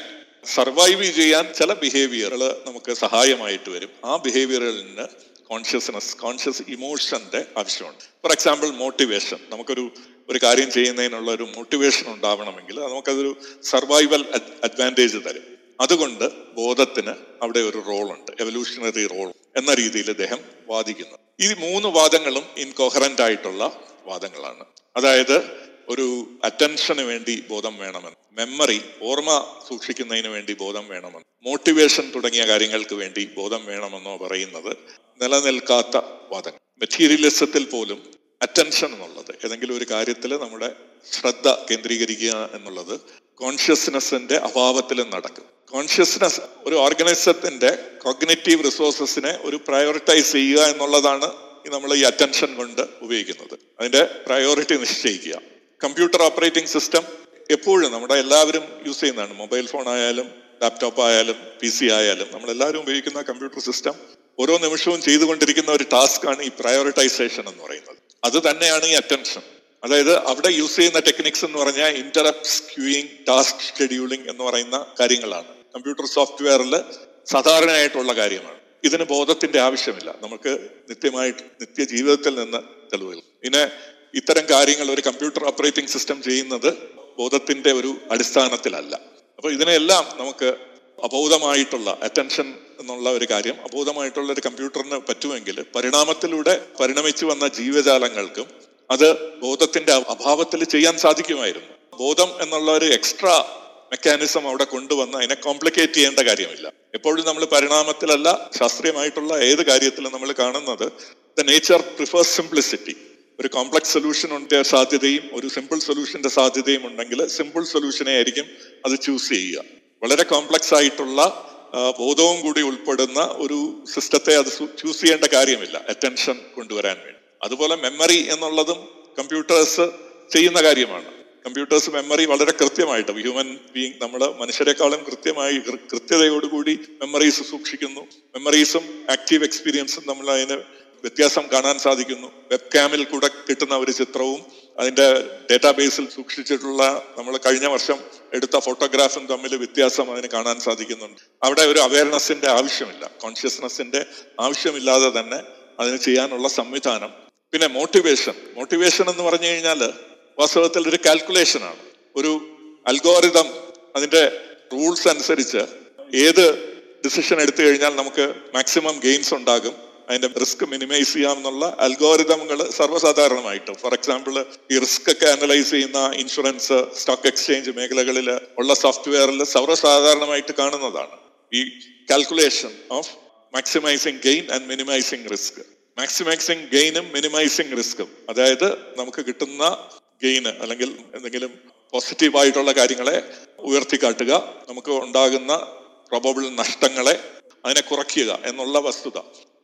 സർവൈവ് ചെയ്യാൻ ചില ബിഹേവിയറുകൾ നമുക്ക് സഹായമായിട്ട് വരും. ആ ബിഹേവിയറുകളിന് കോൺഷ്യസ്നസ്, കോൺഷ്യസ് ഇമോഷന്റെ ആവശ്യമുണ്ട്. For example motivation. നമുക്കൊരു ഒരു കാര്യം ചെയ്യുന്നതിനുള്ള ഒരു മോട്ടിവേഷൻ ഉണ്ടാവണമെങ്കിൽ നമുക്കതൊരു സർവൈവൽ അഡ്വാൻറ്റേജ് തരും. അതുകൊണ്ട് ബോധത്തിന് അവിടെ ഒരു റോളുണ്ട്, എവല്യൂഷണറി റോൾ എന്ന രീതിയിൽ അദ്ദേഹം വാദിക്കുന്നു. ഈ മൂന്ന് വാദങ്ങളും ഇൻകോഹറന്റ് ആയിട്ടുള്ള വാദങ്ങളാണ്. അതായത് ഒരു അറ്റൻഷന് വേണ്ടി ബോധം വേണമെന്ന്, മെമ്മറി ഓർമ്മ സൂക്ഷിക്കുന്നതിന് വേണ്ടി ബോധം വേണമെന്ന്, മോട്ടിവേഷൻ തുടങ്ങിയ കാര്യങ്ങൾക്ക് വേണ്ടി ബോധം വേണമെന്നോ പറയുന്നത് നിലനിൽക്കാത്ത വാദങ്ങൾ. മെറ്റീരിയലിസത്തിൽ പോലും അറ്റൻഷൻ എന്നുള്ളത്, ഏതെങ്കിലും ഒരു കാര്യത്തിൽ നമ്മുടെ ശ്രദ്ധ കേന്ദ്രീകരിക്കുക എന്നുള്ളത് കോൺഷ്യസ്നെസ്സിന്റെ അഭാവത്തിലും നടക്കും. കോൺഷ്യസ്നെസ് ഒരു ഓർഗനൈസത്തിന്റെ കോഗ്നിറ്റീവ് റിസോഴ്സസിനെ ഒരു പ്രയോറിറ്റൈസ് ചെയ്യുക എന്നുള്ളതാണ് നമ്മൾ ഈ അറ്റൻഷൻ കൊണ്ട് ഉപയോഗിക്കുന്നത്. അതിന്റെ പ്രയോറിറ്റി നിശ്ചയിക്കുക. കമ്പ്യൂട്ടർ ഓപ്പറേറ്റിംഗ് സിസ്റ്റം എപ്പോഴും നമ്മുടെ എല്ലാവരും യൂസ് ചെയ്യുന്നതാണ്. മൊബൈൽ ഫോൺ ആയാലും ലാപ്ടോപ്പ് ആയാലും പി സി ആയാലും നമ്മളെല്ലാവരും ഉപയോഗിക്കുന്ന കമ്പ്യൂട്ടർ സിസ്റ്റം ഓരോ നിമിഷവും ചെയ്തുകൊണ്ടിരിക്കുന്ന ഒരു ടാസ്ക്കാണ് ഈ പ്രയോറിറ്റൈസേഷൻ എന്ന് പറയുന്നത്. അത് തന്നെയാണ് ഈ അറ്റൻഷൻ. അതായത് അവിടെ യൂസ് ചെയ്യുന്ന ടെക്നിക്സ് എന്ന് പറഞ്ഞാൽ ഇന്ററപ്റ്റ്സ്, ക്യൂയിങ്, ടാസ്ക് ഷെഡ്യൂളിംഗ് എന്ന് പറയുന്ന കാര്യങ്ങളാണ്. കമ്പ്യൂട്ടർ സോഫ്റ്റ്വെയറിൽ സാധാരണയായിട്ടുള്ള കാര്യമാണ്. ഇതിന് ബോധത്തിന്റെ ആവശ്യമില്ല. നമുക്ക് നിത്യമായിട്ട് നിത്യജീവിതത്തിൽ നിന്ന് തെളിവുകൾ. പിന്നെ ഇത്തരം കാര്യങ്ങൾ ഒരു കമ്പ്യൂട്ടർ ഓപ്പറേറ്റിംഗ് സിസ്റ്റം ചെയ്യുന്നത് ബോധത്തിന്റെ ഒരു അടിസ്ഥാനത്തിലല്ല. അപ്പൊ ഇതിനെല്ലാം നമുക്ക് അബോധമായിട്ടുള്ള അറ്റൻഷൻ എന്നുള്ള ഒരു കാര്യം അബോധമായിട്ടുള്ള ഒരു കമ്പ്യൂട്ടറിന് പറ്റുമെങ്കിൽ പരിണാമത്തിലൂടെ പരിണമിച്ചു വന്ന ജീവജാലങ്ങൾക്കും അത് ബോധത്തിന്റെ അഭാവത്തിൽ ചെയ്യാൻ സാധിക്കുമായിരുന്നു. ബോധം എന്നുള്ള ഒരു എക്സ്ട്രാ മെക്കാനിസം അവിടെ കൊണ്ടുവന്ന് അതിനെ കോംപ്ലിക്കേറ്റ് ചെയ്യേണ്ട കാര്യമില്ല. എപ്പോഴും നമ്മൾ പരിണാമത്തിലല്ല, ശാസ്ത്രീയമായിട്ടുള്ള ഏത് കാര്യത്തിലും നമ്മൾ കാണുന്നത് ദ നേച്ചർ പ്രിഫേഴ്സ് സിംപ്ലിസിറ്റി. ഒരു കോംപ്ലക്സ് സൊല്യൂഷൻ്റെ സാധ്യതയും ഒരു സിമ്പിൾ സൊല്യൂഷന്റെ സാധ്യതയും ഉണ്ടെങ്കിൽ സിമ്പിൾ സൊല്യൂഷനെ ആയിരിക്കും അത് ചൂസ് ചെയ്യുക. വളരെ കോംപ്ലക്സ് ആയിട്ടുള്ള ബോധവും കൂടി ഉൾപ്പെടുന്ന ഒരു സിസ്റ്റത്തെ അത് ചൂസ് ചെയ്യേണ്ട കാര്യമില്ല അറ്റൻഷൻ കൊണ്ടുവരാൻ വേണ്ടി. അതുപോലെ മെമ്മറി എന്നുള്ളതും കമ്പ്യൂട്ടേഴ്സ് ചെയ്യുന്ന കാര്യമാണ്. കമ്പ്യൂട്ടേഴ്സ് മെമ്മറി വളരെ കൃത്യമായിട്ട്, ഹ്യൂമൻ ബീയിങ്, നമ്മൾ മനുഷ്യരെക്കാളും കൃത്യമായി കൃത്യതയോടുകൂടി മെമ്മറീസ് സൂക്ഷിക്കുന്നു. മെമ്മറീസും ആക്റ്റീവ് എക്സ്പീരിയൻസും നമ്മൾ അതിന് വ്യത്യാസം കാണാൻ സാധിക്കുന്നു. വെബ് ക്യാമിൽ കൂടെ കിട്ടുന്ന ഒരു ചിത്രവും അതിന്റെ ഡേറ്റാബേസിൽ സൂക്ഷിച്ചിട്ടുള്ള നമ്മൾ കഴിഞ്ഞ വർഷം എടുത്ത ഫോട്ടോഗ്രാഫും തമ്മിൽ വ്യത്യാസം അതിന് കാണാൻ സാധിക്കുന്നുണ്ട്. അവിടെ ഒരു അവയർനെസ്സിന്റെ ആവശ്യമില്ല, കോൺഷ്യസ്നെസ്സിന്റെ ആവശ്യമില്ലാതെ തന്നെ അതിന് ചെയ്യാനുള്ള സംവിധാനം. പിന്നെ മോട്ടിവേഷൻ. മോട്ടിവേഷൻ എന്ന് പറഞ്ഞു കഴിഞ്ഞാൽ വാസ്തവത്തിൽ ഒരു കാൽക്കുലേഷനാണ്, ഒരു അൽഗോരിതം. അതിന്റെ റൂൾസ് അനുസരിച്ച് ഏത് ഡിസിഷൻ എടുത്തു കഴിഞ്ഞാൽ നമുക്ക് മാക്സിമം ഗെയിൻസ് ഉണ്ടാകും, അതിന്റെ റിസ്ക് മിനിമൈസ് ചെയ്യാമെന്നുള്ള അൽഗോരിതങ്ങൾ സർവ്വസാധാരണമായിട്ട്, ഫോർ എക്സാമ്പിൾ ഈ റിസ്ക് ഒക്കെ അനലൈസ് ചെയ്യുന്ന ഇൻഷുറൻസ്, സ്റ്റോക്ക് എക്സ്ചേഞ്ച് മേഖലകളിൽ ഉള്ള സോഫ്റ്റ്വെയറിൽ സർവ്വസാധാരണമായിട്ട് കാണുന്നതാണ് ഈ calculation of maximising gain and minimising risk. Maximising ഗെയിനും മിനിമൈസിങ് റിസ്ക്കും, അതായത് നമുക്ക് കിട്ടുന്ന ഗെയിന് അല്ലെങ്കിൽ എന്തെങ്കിലും പോസിറ്റീവായിട്ടുള്ള കാര്യങ്ങളെ ഉയർത്തിക്കാട്ടുക, നമുക്ക് ഉണ്ടാകുന്ന പ്രോബബിൾ നഷ്ടങ്ങളെ അതിനെ കുറയ്ക്കുക എന്നുള്ള വസ്തുത,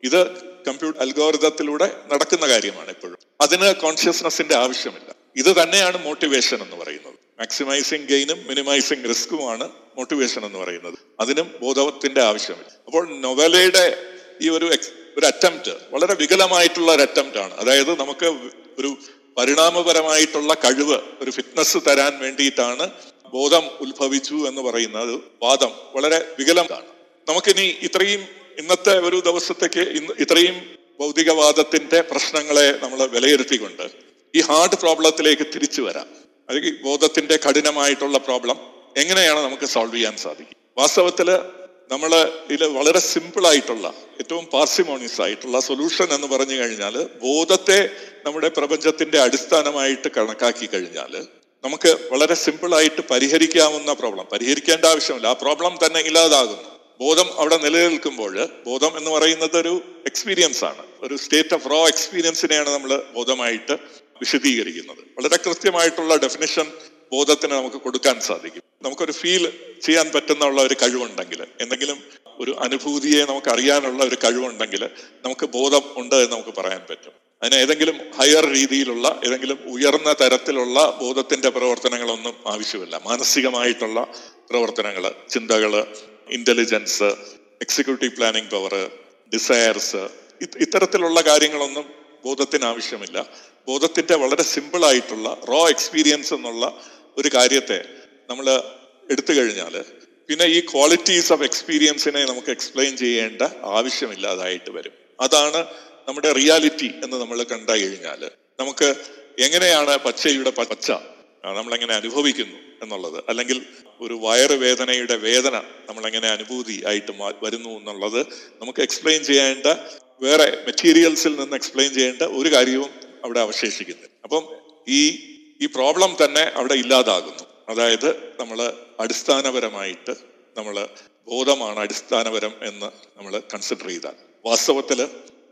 ഇത് കമ്പ്യൂട്ടർ അൽഗോരിതത്തിലൂടെ നടക്കുന്ന കാര്യമാണ് എപ്പോഴും. അതിന് കോൺഷ്യസ്നെസ്സിന്റെ ആവശ്യമില്ല. ഇത് തന്നെയാണ് മോട്ടിവേഷൻ എന്ന് പറയുന്നത്. മാക്സിമൈസിങ് ഗെയിനും മിനിമൈസിങ് റിസ്ക്കുമാണ് മോട്ടിവേഷൻ എന്ന് പറയുന്നത്. അതിനും ബോധത്തിന്റെ ആവശ്യമില്ല. അപ്പോൾ നൊവലയുടെ ഈ ഒരു ഒരു അറ്റംപ്റ്റ് വളരെ വികലമായിട്ടുള്ള ഒരു അറ്റംപ്റ്റ് ആണ്. അതായത് നമുക്ക് ഒരു പരിണാമപരമായിട്ടുള്ള കഴിവ്, ഒരു ഫിറ്റ്നസ് തരാൻ വേണ്ടിയിട്ടാണ് ബോധം ഉത്ഭവിച്ചു എന്ന് പറയുന്നത് വാദം വളരെ വികലമാണ്. നമുക്കിനി ഇത്രയും ഇന്നത്തെ ഒരു ദിവസത്തേക്ക് ഇത്രയും ഭൗതികവാദത്തിന്റെ പ്രശ്നങ്ങളെ നമ്മൾ വിലയിരുത്തിക്കൊണ്ട് ഈ ഹാർഡ് പ്രോബ്ലത്തിലേക്ക് തിരിച്ചു വരാം. അല്ലെങ്കിൽ ബോധത്തിന്റെ കഠിനമായിട്ടുള്ള പ്രോബ്ലം എങ്ങനെയാണ് നമുക്ക് സോൾവ് ചെയ്യാൻ സാധിക്കും. വാസ്തവത്തിൽ നമ്മൾ ഇതിൽ വളരെ സിമ്പിളായിട്ടുള്ള, ഏറ്റവും പാർസിമോണിയസ് ആയിട്ടുള്ള സൊല്യൂഷൻ എന്ന് പറഞ്ഞു കഴിഞ്ഞാൽ, ബോധത്തെ നമ്മുടെ പ്രപഞ്ചത്തിന്റെ അടിസ്ഥാനമായിട്ട് കണക്കാക്കി കഴിഞ്ഞാൽ നമുക്ക് വളരെ സിമ്പിളായിട്ട് പരിഹരിക്കാവുന്ന പ്രോബ്ലം, പരിഹരിക്കേണ്ട ആവശ്യമില്ല, ആ പ്രോബ്ലം തന്നെ ഇല്ലാതാകുന്നു. ബോധം അവിടെ നിലനിൽക്കുമ്പോൾ, ബോധം എന്ന് പറയുന്നത് ഒരു എക്സ്പീരിയൻസ് ആണ്, ഒരു സ്റ്റേറ്റ് ഓഫ് റോ എക്സ്പീരിയൻസിനെയാണ് നമ്മൾ ബോധമായിട്ട് വിശദീകരിക്കുന്നത്. വളരെ കൃത്യമായിട്ടുള്ള ഡെഫിനിഷൻ ബോധത്തിന് നമുക്ക് കൊടുക്കാൻ സാധിക്കും. നമുക്കൊരു ഫീൽ ചെയ്യാൻ പറ്റുന്ന ഉള്ള ഒരു കഴിവുണ്ടെങ്കിൽ, എന്തെങ്കിലും ഒരു അനുഭൂതിയെ നമുക്ക് അറിയാനുള്ള ഒരു കഴിവുണ്ടെങ്കിൽ നമുക്ക് ബോധം ഉണ്ട് എന്ന് നമുക്ക് പറയാൻ പറ്റും. അതിന് ഏതെങ്കിലും ഹയർ രീതിയിലുള്ള ഏതെങ്കിലും ഉയർന്ന തരത്തിലുള്ള ബോധത്തിന്റെ പ്രവർത്തനങ്ങളൊന്നും ആവശ്യമില്ല. മാനസികമായിട്ടുള്ള പ്രവർത്തനങ്ങൾ, ചിന്തകൾ, intelligence, executive planning power, desires, ഇത്തരത്തിലുള്ള കാര്യങ്ങളൊന്നും ബോധത്തിന് ആവശ്യമില്ല. ബോധത്തിന്റെ വളരെ സിമ്പിളായിട്ടുള്ള റോ എക്സ്പീരിയൻസ് എന്നുള്ള ഒരു കാര്യത്തെ നമ്മൾ എടുത്തു കഴിഞ്ഞാൽ പിന്നെ ഈ ക്വാളിറ്റീസ് ഓഫ് എക്സ്പീരിയൻസിനെ നമുക്ക് എക്സ്പ്ലെയിൻ ചെയ്യേണ്ട ആവശ്യമില്ലാതായിട്ട് വരും. അതാണ് നമ്മുടെ റിയാലിറ്റി എന്ന് നമ്മൾ കണ്ടു കഴിഞ്ഞാൽ നമുക്ക് എങ്ങനെയാണ് പച്ചയുടെ പച്ച നമ്മളെങ്ങനെ അനുഭവിക്കുന്നു എന്നുള്ളത്, അല്ലെങ്കിൽ ഒരു വയറുവേദനയുടെ വേദന നമ്മളെങ്ങനെ അനുഭൂതി ആയിട്ട് വരുന്നു എന്നുള്ളത് നമുക്ക് എക്സ്പ്ലെയിൻ ചെയ്യേണ്ട, വേറെ മെറ്റീരിയൽസിൽ നിന്ന് എക്സ്പ്ലെയിൻ ചെയ്യേണ്ട ഒരു കാര്യവും അവിടെ അവശേഷിക്കുന്നു. അപ്പം ഈ ഈ പ്രോബ്ലം തന്നെ അവിടെ ഇല്ലാതാകുന്നു. അതായത് നമ്മൾ അടിസ്ഥാനപരമായിട്ട് നമ്മൾ ബോധമാണ് അടിസ്ഥാനപരം എന്ന് നമ്മൾ കൺസിഡർ ചെയ്താൽ, വാസ്തവത്തിൽ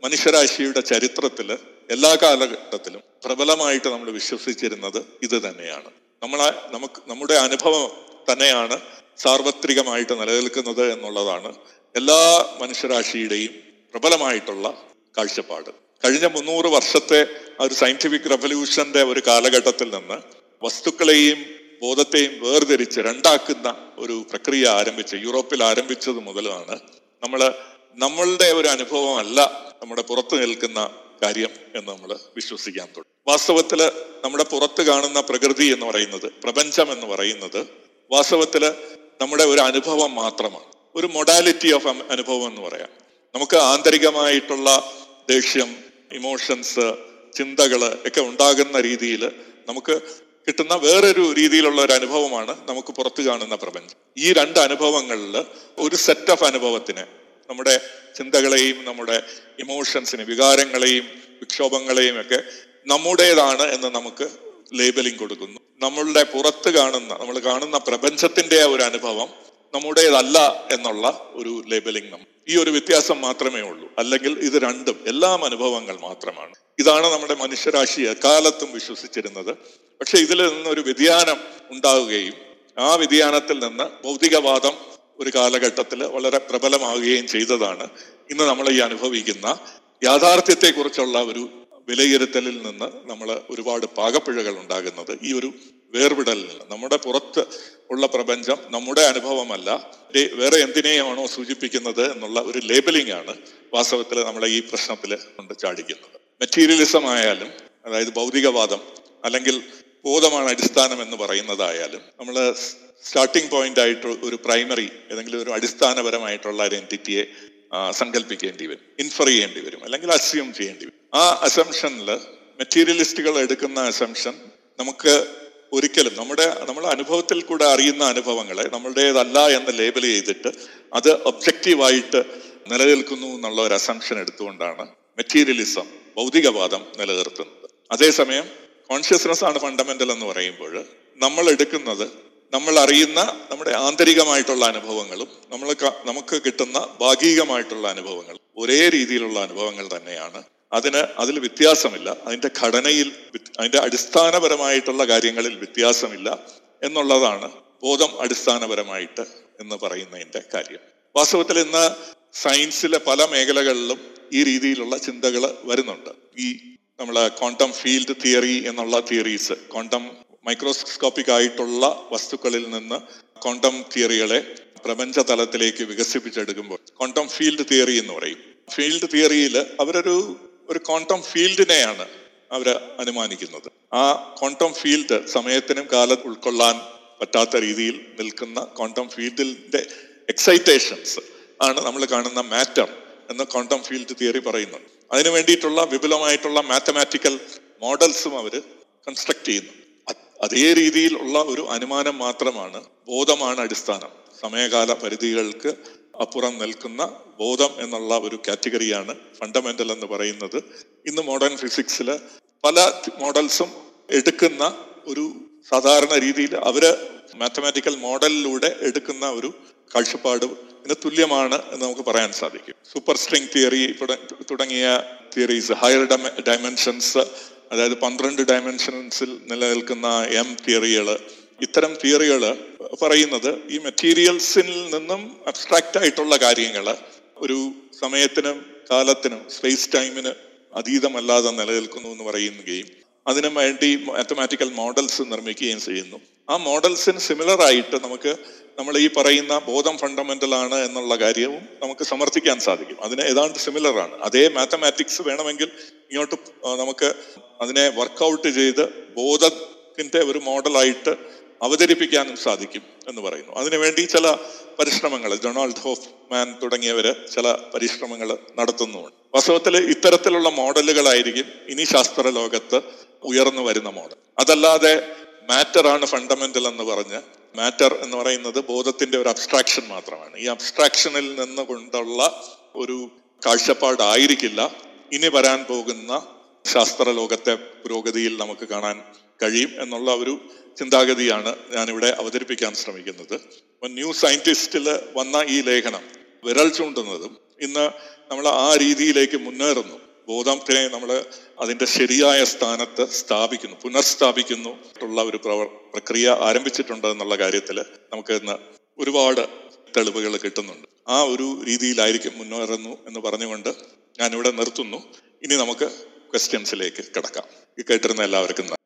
മനുഷ്യരാശിയുടെ ചരിത്രത്തിൽ എല്ലാ കാലഘട്ടത്തിലും പ്രബലമായിട്ട് നമ്മൾ വിശ്വസിച്ചിരുന്നത് ഇത് തന്നെയാണ്. നമ്മളെ നമുക്ക് നമ്മുടെ അനുഭവം തന്നെയാണ് സാർവത്രികമായിട്ട് നിലനിൽക്കുന്നത് എന്നുള്ളതാണ് എല്ലാ മനുഷ്യരാശിയുടെയും പ്രബലമായിട്ടുള്ള കാഴ്ചപ്പാട്. കഴിഞ്ഞ മുന്നൂറ് വർഷത്തെ ഒരു സയന്റിഫിക് റെവല്യൂഷന്റെ ഒരു കാലഘട്ടത്തിൽ നിന്ന് വസ്തുക്കളെയും ബോധത്തെയും വേർതിരിച്ച് രണ്ടാക്കുന്ന ഒരു പ്രക്രിയ ആരംഭിച്ച് യൂറോപ്പിൽ ആരംഭിച്ചത് മുതലാണ് നമ്മൾ നമ്മളുടെ ഒരു അനുഭവമല്ല നമ്മുടെ പുറത്ത് നിൽക്കുന്ന കാര്യം എന്ന് നമ്മൾ വിശ്വസിക്കാൻ തുടങ്ങി. വാസ്തവത്തിൽ നമ്മുടെ പുറത്ത് കാണുന്ന പ്രകൃതി എന്ന് പറയുന്നത്, പ്രപഞ്ചം എന്ന് പറയുന്നത് വാസ്തവത്തിൽ നമ്മുടെ ഒരു അനുഭവം മാത്രമാണ്, ഒരു മൊഡാലിറ്റി ഓഫ് അനുഭവം എന്ന് പറയാം. നമുക്ക് ആന്തരികമായിട്ടുള്ള ദേഷ്യം, ഇമോഷൻസ്, ചിന്തകൾ ഒക്കെ ഉണ്ടാകുന്ന രീതിയിൽ നമുക്ക് കിട്ടുന്ന വേറൊരു രീതിയിലുള്ള ഒരു അനുഭവമാണ് നമുക്ക് പുറത്ത് കാണുന്ന പ്രപഞ്ചം. ഈ രണ്ട് അനുഭവങ്ങളിൽ ഒരു സെറ്റ് ഓഫ് അനുഭവത്തിനെ, നമ്മുടെ ചിന്തകളെയും നമ്മുടെ ഇമോഷൻസിനെ, വികാരങ്ങളെയും വിക്ഷോഭങ്ങളെയും ഒക്കെ നമ്മുടേതാണ് എന്ന് നമുക്ക് ലേബലിംഗ് കൊടുക്കുന്നു. നമ്മളുടെ പുറത്ത് കാണുന്ന, നമ്മൾ കാണുന്ന പ്രപഞ്ചത്തിന്റെ ഒരു അനുഭവം നമ്മുടേതല്ല എന്നുള്ള ഒരു ലേബലിംഗ് നമ്മൾ. ഈ ഒരു വ്യത്യാസം മാത്രമേ ഉള്ളൂ. അല്ലെങ്കിൽ ഇത് രണ്ടും എല്ലാം അനുഭവങ്ങൾ മാത്രമാണ്. ഇതാണ് നമ്മുടെ മനുഷ്യരാശി എക്കാലത്തും വിശ്വസിച്ചിരുന്നത്. പക്ഷെ ഇതിൽ നിന്നൊരു വ്യതിയാനം ഉണ്ടാവുകയും ആ വ്യതിയാനത്തിൽ നിന്ന് ഭൗതികവാദം ഒരു കാലഘട്ടത്തിൽ വളരെ പ്രബലമാവുകയും ചെയ്തതാണ് ഇന്ന് നമ്മൾ ഈ അനുഭവിക്കുന്ന യാഥാർത്ഥ്യത്തെക്കുറിച്ചുള്ള ഒരു വിലയിരുത്തലിൽ നിന്ന് നമ്മൾ ഒരുപാട് പാകപ്പിഴകൾ ഉണ്ടാകുന്നത് ഈ ഒരു വേർവിടലിൽ നിന്ന്. നമ്മുടെ പുറത്ത് ഉള്ള പ്രപഞ്ചം നമ്മുടെ അനുഭവമല്ല, വേറെ എന്തിനേയാണോ സൂചിപ്പിക്കുന്നത് എന്നുള്ള ഒരു ലേബലിംഗ് ആണ് വാസ്തവത്തിൽ നമ്മളെ ഈ പ്രശ്നത്തിൽ കൊണ്ട് ചാടിക്കുന്നത്. മെറ്റീരിയലിസം ആയാലും, അതായത് ഭൗതികവാദം അല്ലെങ്കിൽ ബോധമാണ് അടിസ്ഥാനം എന്ന് പറയുന്നതായാലും, നമ്മൾ സ്റ്റാർട്ടിംഗ് പോയിന്റ് ആയിട്ട് ഒരു പ്രൈമറി ഏതെങ്കിലും ഒരു അടിസ്ഥാനപരമായിട്ടുള്ള ഒരു എൻറ്റിറ്റിയെ സങ്കല്പിക്കേണ്ടി വരും, ഇൻഫർ ചെയ്യേണ്ടി വരും, അല്ലെങ്കിൽ അസ്യൂം ചെയ്യേണ്ടി വരും. ആ അസംഷനിൽ മെറ്റീരിയലിസ്റ്റുകൾ എടുക്കുന്ന അസംഷൻ നമുക്ക് ഒരിക്കലും നമ്മുടെ നമ്മൾ അനുഭവത്തിൽ കൂടെ അറിയുന്ന അനുഭവങ്ങളെ നമ്മളുടേതല്ല എന്ന് ലേബൽ ചെയ്തിട്ട് അത് ഒബ്ജക്റ്റീവായിട്ട് നിലനിൽക്കുന്നു എന്നുള്ള ഒരു അസംഷൻ എടുത്തുകൊണ്ടാണ് മെറ്റീരിയലിസം, ഭൗതികവാദം നിലനിർത്തുന്നത്. അതേസമയം കോൺഷ്യസ്നസ് ആണ് ഫണ്ടമെന്റൽ എന്ന് പറയുമ്പോൾ നമ്മൾ എടുക്കുന്നത് നമ്മൾ അറിയുന്ന നമ്മുടെ ആന്തരികമായിട്ടുള്ള അനുഭവങ്ങളും നമ്മൾ നമുക്ക് കിട്ടുന്ന ഭാഗികമായിട്ടുള്ള അനുഭവങ്ങളും ഒരേ രീതിയിലുള്ള അനുഭവങ്ങൾ തന്നെയാണ്. അതിന് അതിൽ വ്യത്യാസമില്ല, അതിൻ്റെ ഘടനയിൽ, അതിൻ്റെ അടിസ്ഥാനപരമായിട്ടുള്ള കാര്യങ്ങളിൽ വ്യത്യാസമില്ല എന്നുള്ളതാണ് ബോധം അടിസ്ഥാനപരമായിട്ട് എന്ന് പറയുന്നതിൻ്റെ കാര്യം. വാസ്തവത്തിൽ ഇന്ന് സയൻസിലെ പല മേഖലകളിലും ഈ രീതിയിലുള്ള ചിന്തകൾ വരുന്നുണ്ട്. ഈ നമ്മളെ ക്വാണ്ടം ഫീൽഡ് തിയറി എന്നുള്ള തിയറീസ്, ക്വാണ്ടം മൈക്രോസ്കോപ്പിക് ആയിട്ടുള്ള വസ്തുക്കളിൽ നിന്ന് ക്വാണ്ടം തിയറികളെ പ്രപഞ്ച തലത്തിലേക്ക് വികസിപ്പിച്ചെടുക്കുമ്പോൾ ക്വാണ്ടം ഫീൽഡ് തിയറി എന്ന് പറയും. ഫീൽഡ് തിയറിയിൽ അവരൊരു ഒരു ക്വാണ്ടം ഫീൽഡിനെയാണ് അവർ അനുമാനിക്കുന്നത്. ആ ക്വാണ്ടം ഫീൽഡ് സമയത്തിനും കാലം ഉൾക്കൊള്ളാൻ പറ്റാത്ത രീതിയിൽ നിൽക്കുന്ന ക്വാണ്ടം ഫീൽഡിന്റെ എക്സൈറ്റേഷൻസ് ആണ് നമ്മൾ കാണുന്ന മാറ്റർ എന്ന് ക്വാണ്ടം ഫീൽഡ് തിയറി പറയുന്നത്. അതിനു വേണ്ടിയിട്ടുള്ള വിപുലമായിട്ടുള്ള മാത്തമാറ്റിക്കൽ മോഡൽസും അവർ കൺസ്ട്രക്ട് ചെയ്യുന്നു. അതേ രീതിയിൽ ഉള്ള ഒരു അനുമാനം മാത്രമാണ് ബോധമാണ് അടിസ്ഥാനം, സമയകാല പരിധികൾക്ക് അപ്പുറം നിൽക്കുന്ന ബോധം എന്നുള്ള ഒരു കാറ്റഗറിയാണ് ഫണ്ടമെന്റൽ എന്ന് പറയുന്നത്. ഇന്ന് മോഡേൺ ഫിസിക്സിൽ പല മോഡൽസും എടുക്കുന്ന ഒരു സാധാരണ രീതിയിൽ അവര് മാത്തമാറ്റിക്കൽ മോഡലിലൂടെ എടുക്കുന്ന ഒരു കാഴ്ചപ്പാട് ഇതിന് തുല്യമാണ് എന്ന് നമുക്ക് പറയാൻ സാധിക്കും. സൂപ്പർ സ്ട്രിംഗ് തിയറി തുടങ്ങിയ തിയറീസ്, ഹയർ ഡയമെൻഷൻസ്, അതായത് പന്ത്രണ്ട് ഡയമെൻഷൻസിൽ നിലനിൽക്കുന്ന എം തിയറികൾ, ഇത്തരം തിയറികൾ പറയുന്നത് ഈ മെറ്റീരിയൽസിൽ നിന്നും അബ്സ്ട്രാക്റ്റ് ആയിട്ടുള്ള കാര്യങ്ങൾ ഒരു സമയത്തിനും കാലത്തിനും സ്പേസ് ടൈമിന് അതീതമല്ലാതെ നിലനിൽക്കുന്നു എന്ന് പറയുകയും അതിനു വേണ്ടി മാത്തമാറ്റിക്കൽ മോഡൽസ് നിർമ്മിക്കുകയും ചെയ്യുന്നു. ആ മോഡൽസിന് സിമിലർ ആയിട്ട് നമുക്ക് നമ്മൾ ഈ പറയുന്ന ബോധം ഫണ്ടമെന്റൽ ആണ് എന്നുള്ള കാര്യവും നമുക്ക് സമർത്ഥിക്കാൻ സാധിക്കും. അതിന് ഏതാണ്ട് സിമിലർ ആണ്. അതേ മാത്തമാറ്റിക്സ് വേണമെങ്കിൽ ഇങ്ങോട്ട് നമുക്ക് അതിനെ വർക്കൗട്ട് ചെയ്ത് ബോധത്തിന്റെ ഒരു മോഡലായിട്ട് അവതരിപ്പിക്കാനും സാധിക്കും എന്ന് പറയുന്നു. അതിനുവേണ്ടി ചില പരിശ്രമങ്ങൾ ഡൊണാൾഡ് ഹോഫ്മാൻ തുടങ്ങിയവര് ചില പരിശ്രമങ്ങൾ നടത്തുന്നുമുണ്ട്. വാസ്തവത്തിൽ ഇത്തരത്തിലുള്ള മോഡലുകളായിരിക്കും ഇനി ശാസ്ത്ര ലോകത്ത് ഉയർന്നു വരുന്ന മോഡൽ. അതല്ലാതെ മാറ്റർ ആണ് ഫണ്ടമെന്റൽ എന്ന് പറഞ്ഞ്, മാറ്റർ എന്ന് പറയുന്നത് ബോധത്തിന്റെ ഒരു അബ്സ്ട്രാക്ഷൻ മാത്രമാണ്. ഈ അബ്സ്ട്രാക്ഷനിൽ നിന്ന് കൊണ്ടുള്ള ഒരു കാഴ്ചപ്പാടായിരിക്കില്ല ഇനി വരാൻ പോകുന്ന ശാസ്ത്ര ലോകത്തെ പുരോഗതിയിൽ നമുക്ക് കാണാൻ കഴിയും എന്നുള്ള ഒരു ചിന്താഗതിയാണ് ഞാനിവിടെ അവതരിപ്പിക്കാൻ ശ്രമിക്കുന്നത്. ന്യൂ സയന്റിസ്റ്റിൽ വന്ന ഈ ലേഖനം വിരൽ ചൂണ്ടുന്നതും ഇന്ന് നമ്മൾ ആ രീതിയിലേക്ക് മുന്നേറുന്നു, ബോധത്തിനെ നമ്മൾ അതിന്റെ ശരിയായ സ്ഥാനത്ത് സ്ഥാപിക്കുന്നു, പുനഃസ്ഥാപിക്കുന്നു ഉള്ള ഒരു പ്രക്രിയ ആരംഭിച്ചിട്ടുണ്ട് എന്നുള്ള കാര്യത്തിൽ നമുക്ക് ഇന്ന് ഒരുപാട് തെളിവുകൾ കിട്ടുന്നുണ്ട്. ആ ഒരു രീതിയിലായിരിക്കും മുന്നേറുന്നു എന്ന് പറഞ്ഞുകൊണ്ട് ഞാനിവിടെ നിർത്തുന്നു. ഇനി നമുക്ക് ക്വസ്റ്റ്യൻസിലേക്ക് കിടക്കാം. കേട്ടിരുന്ന എല്ലാവർക്കും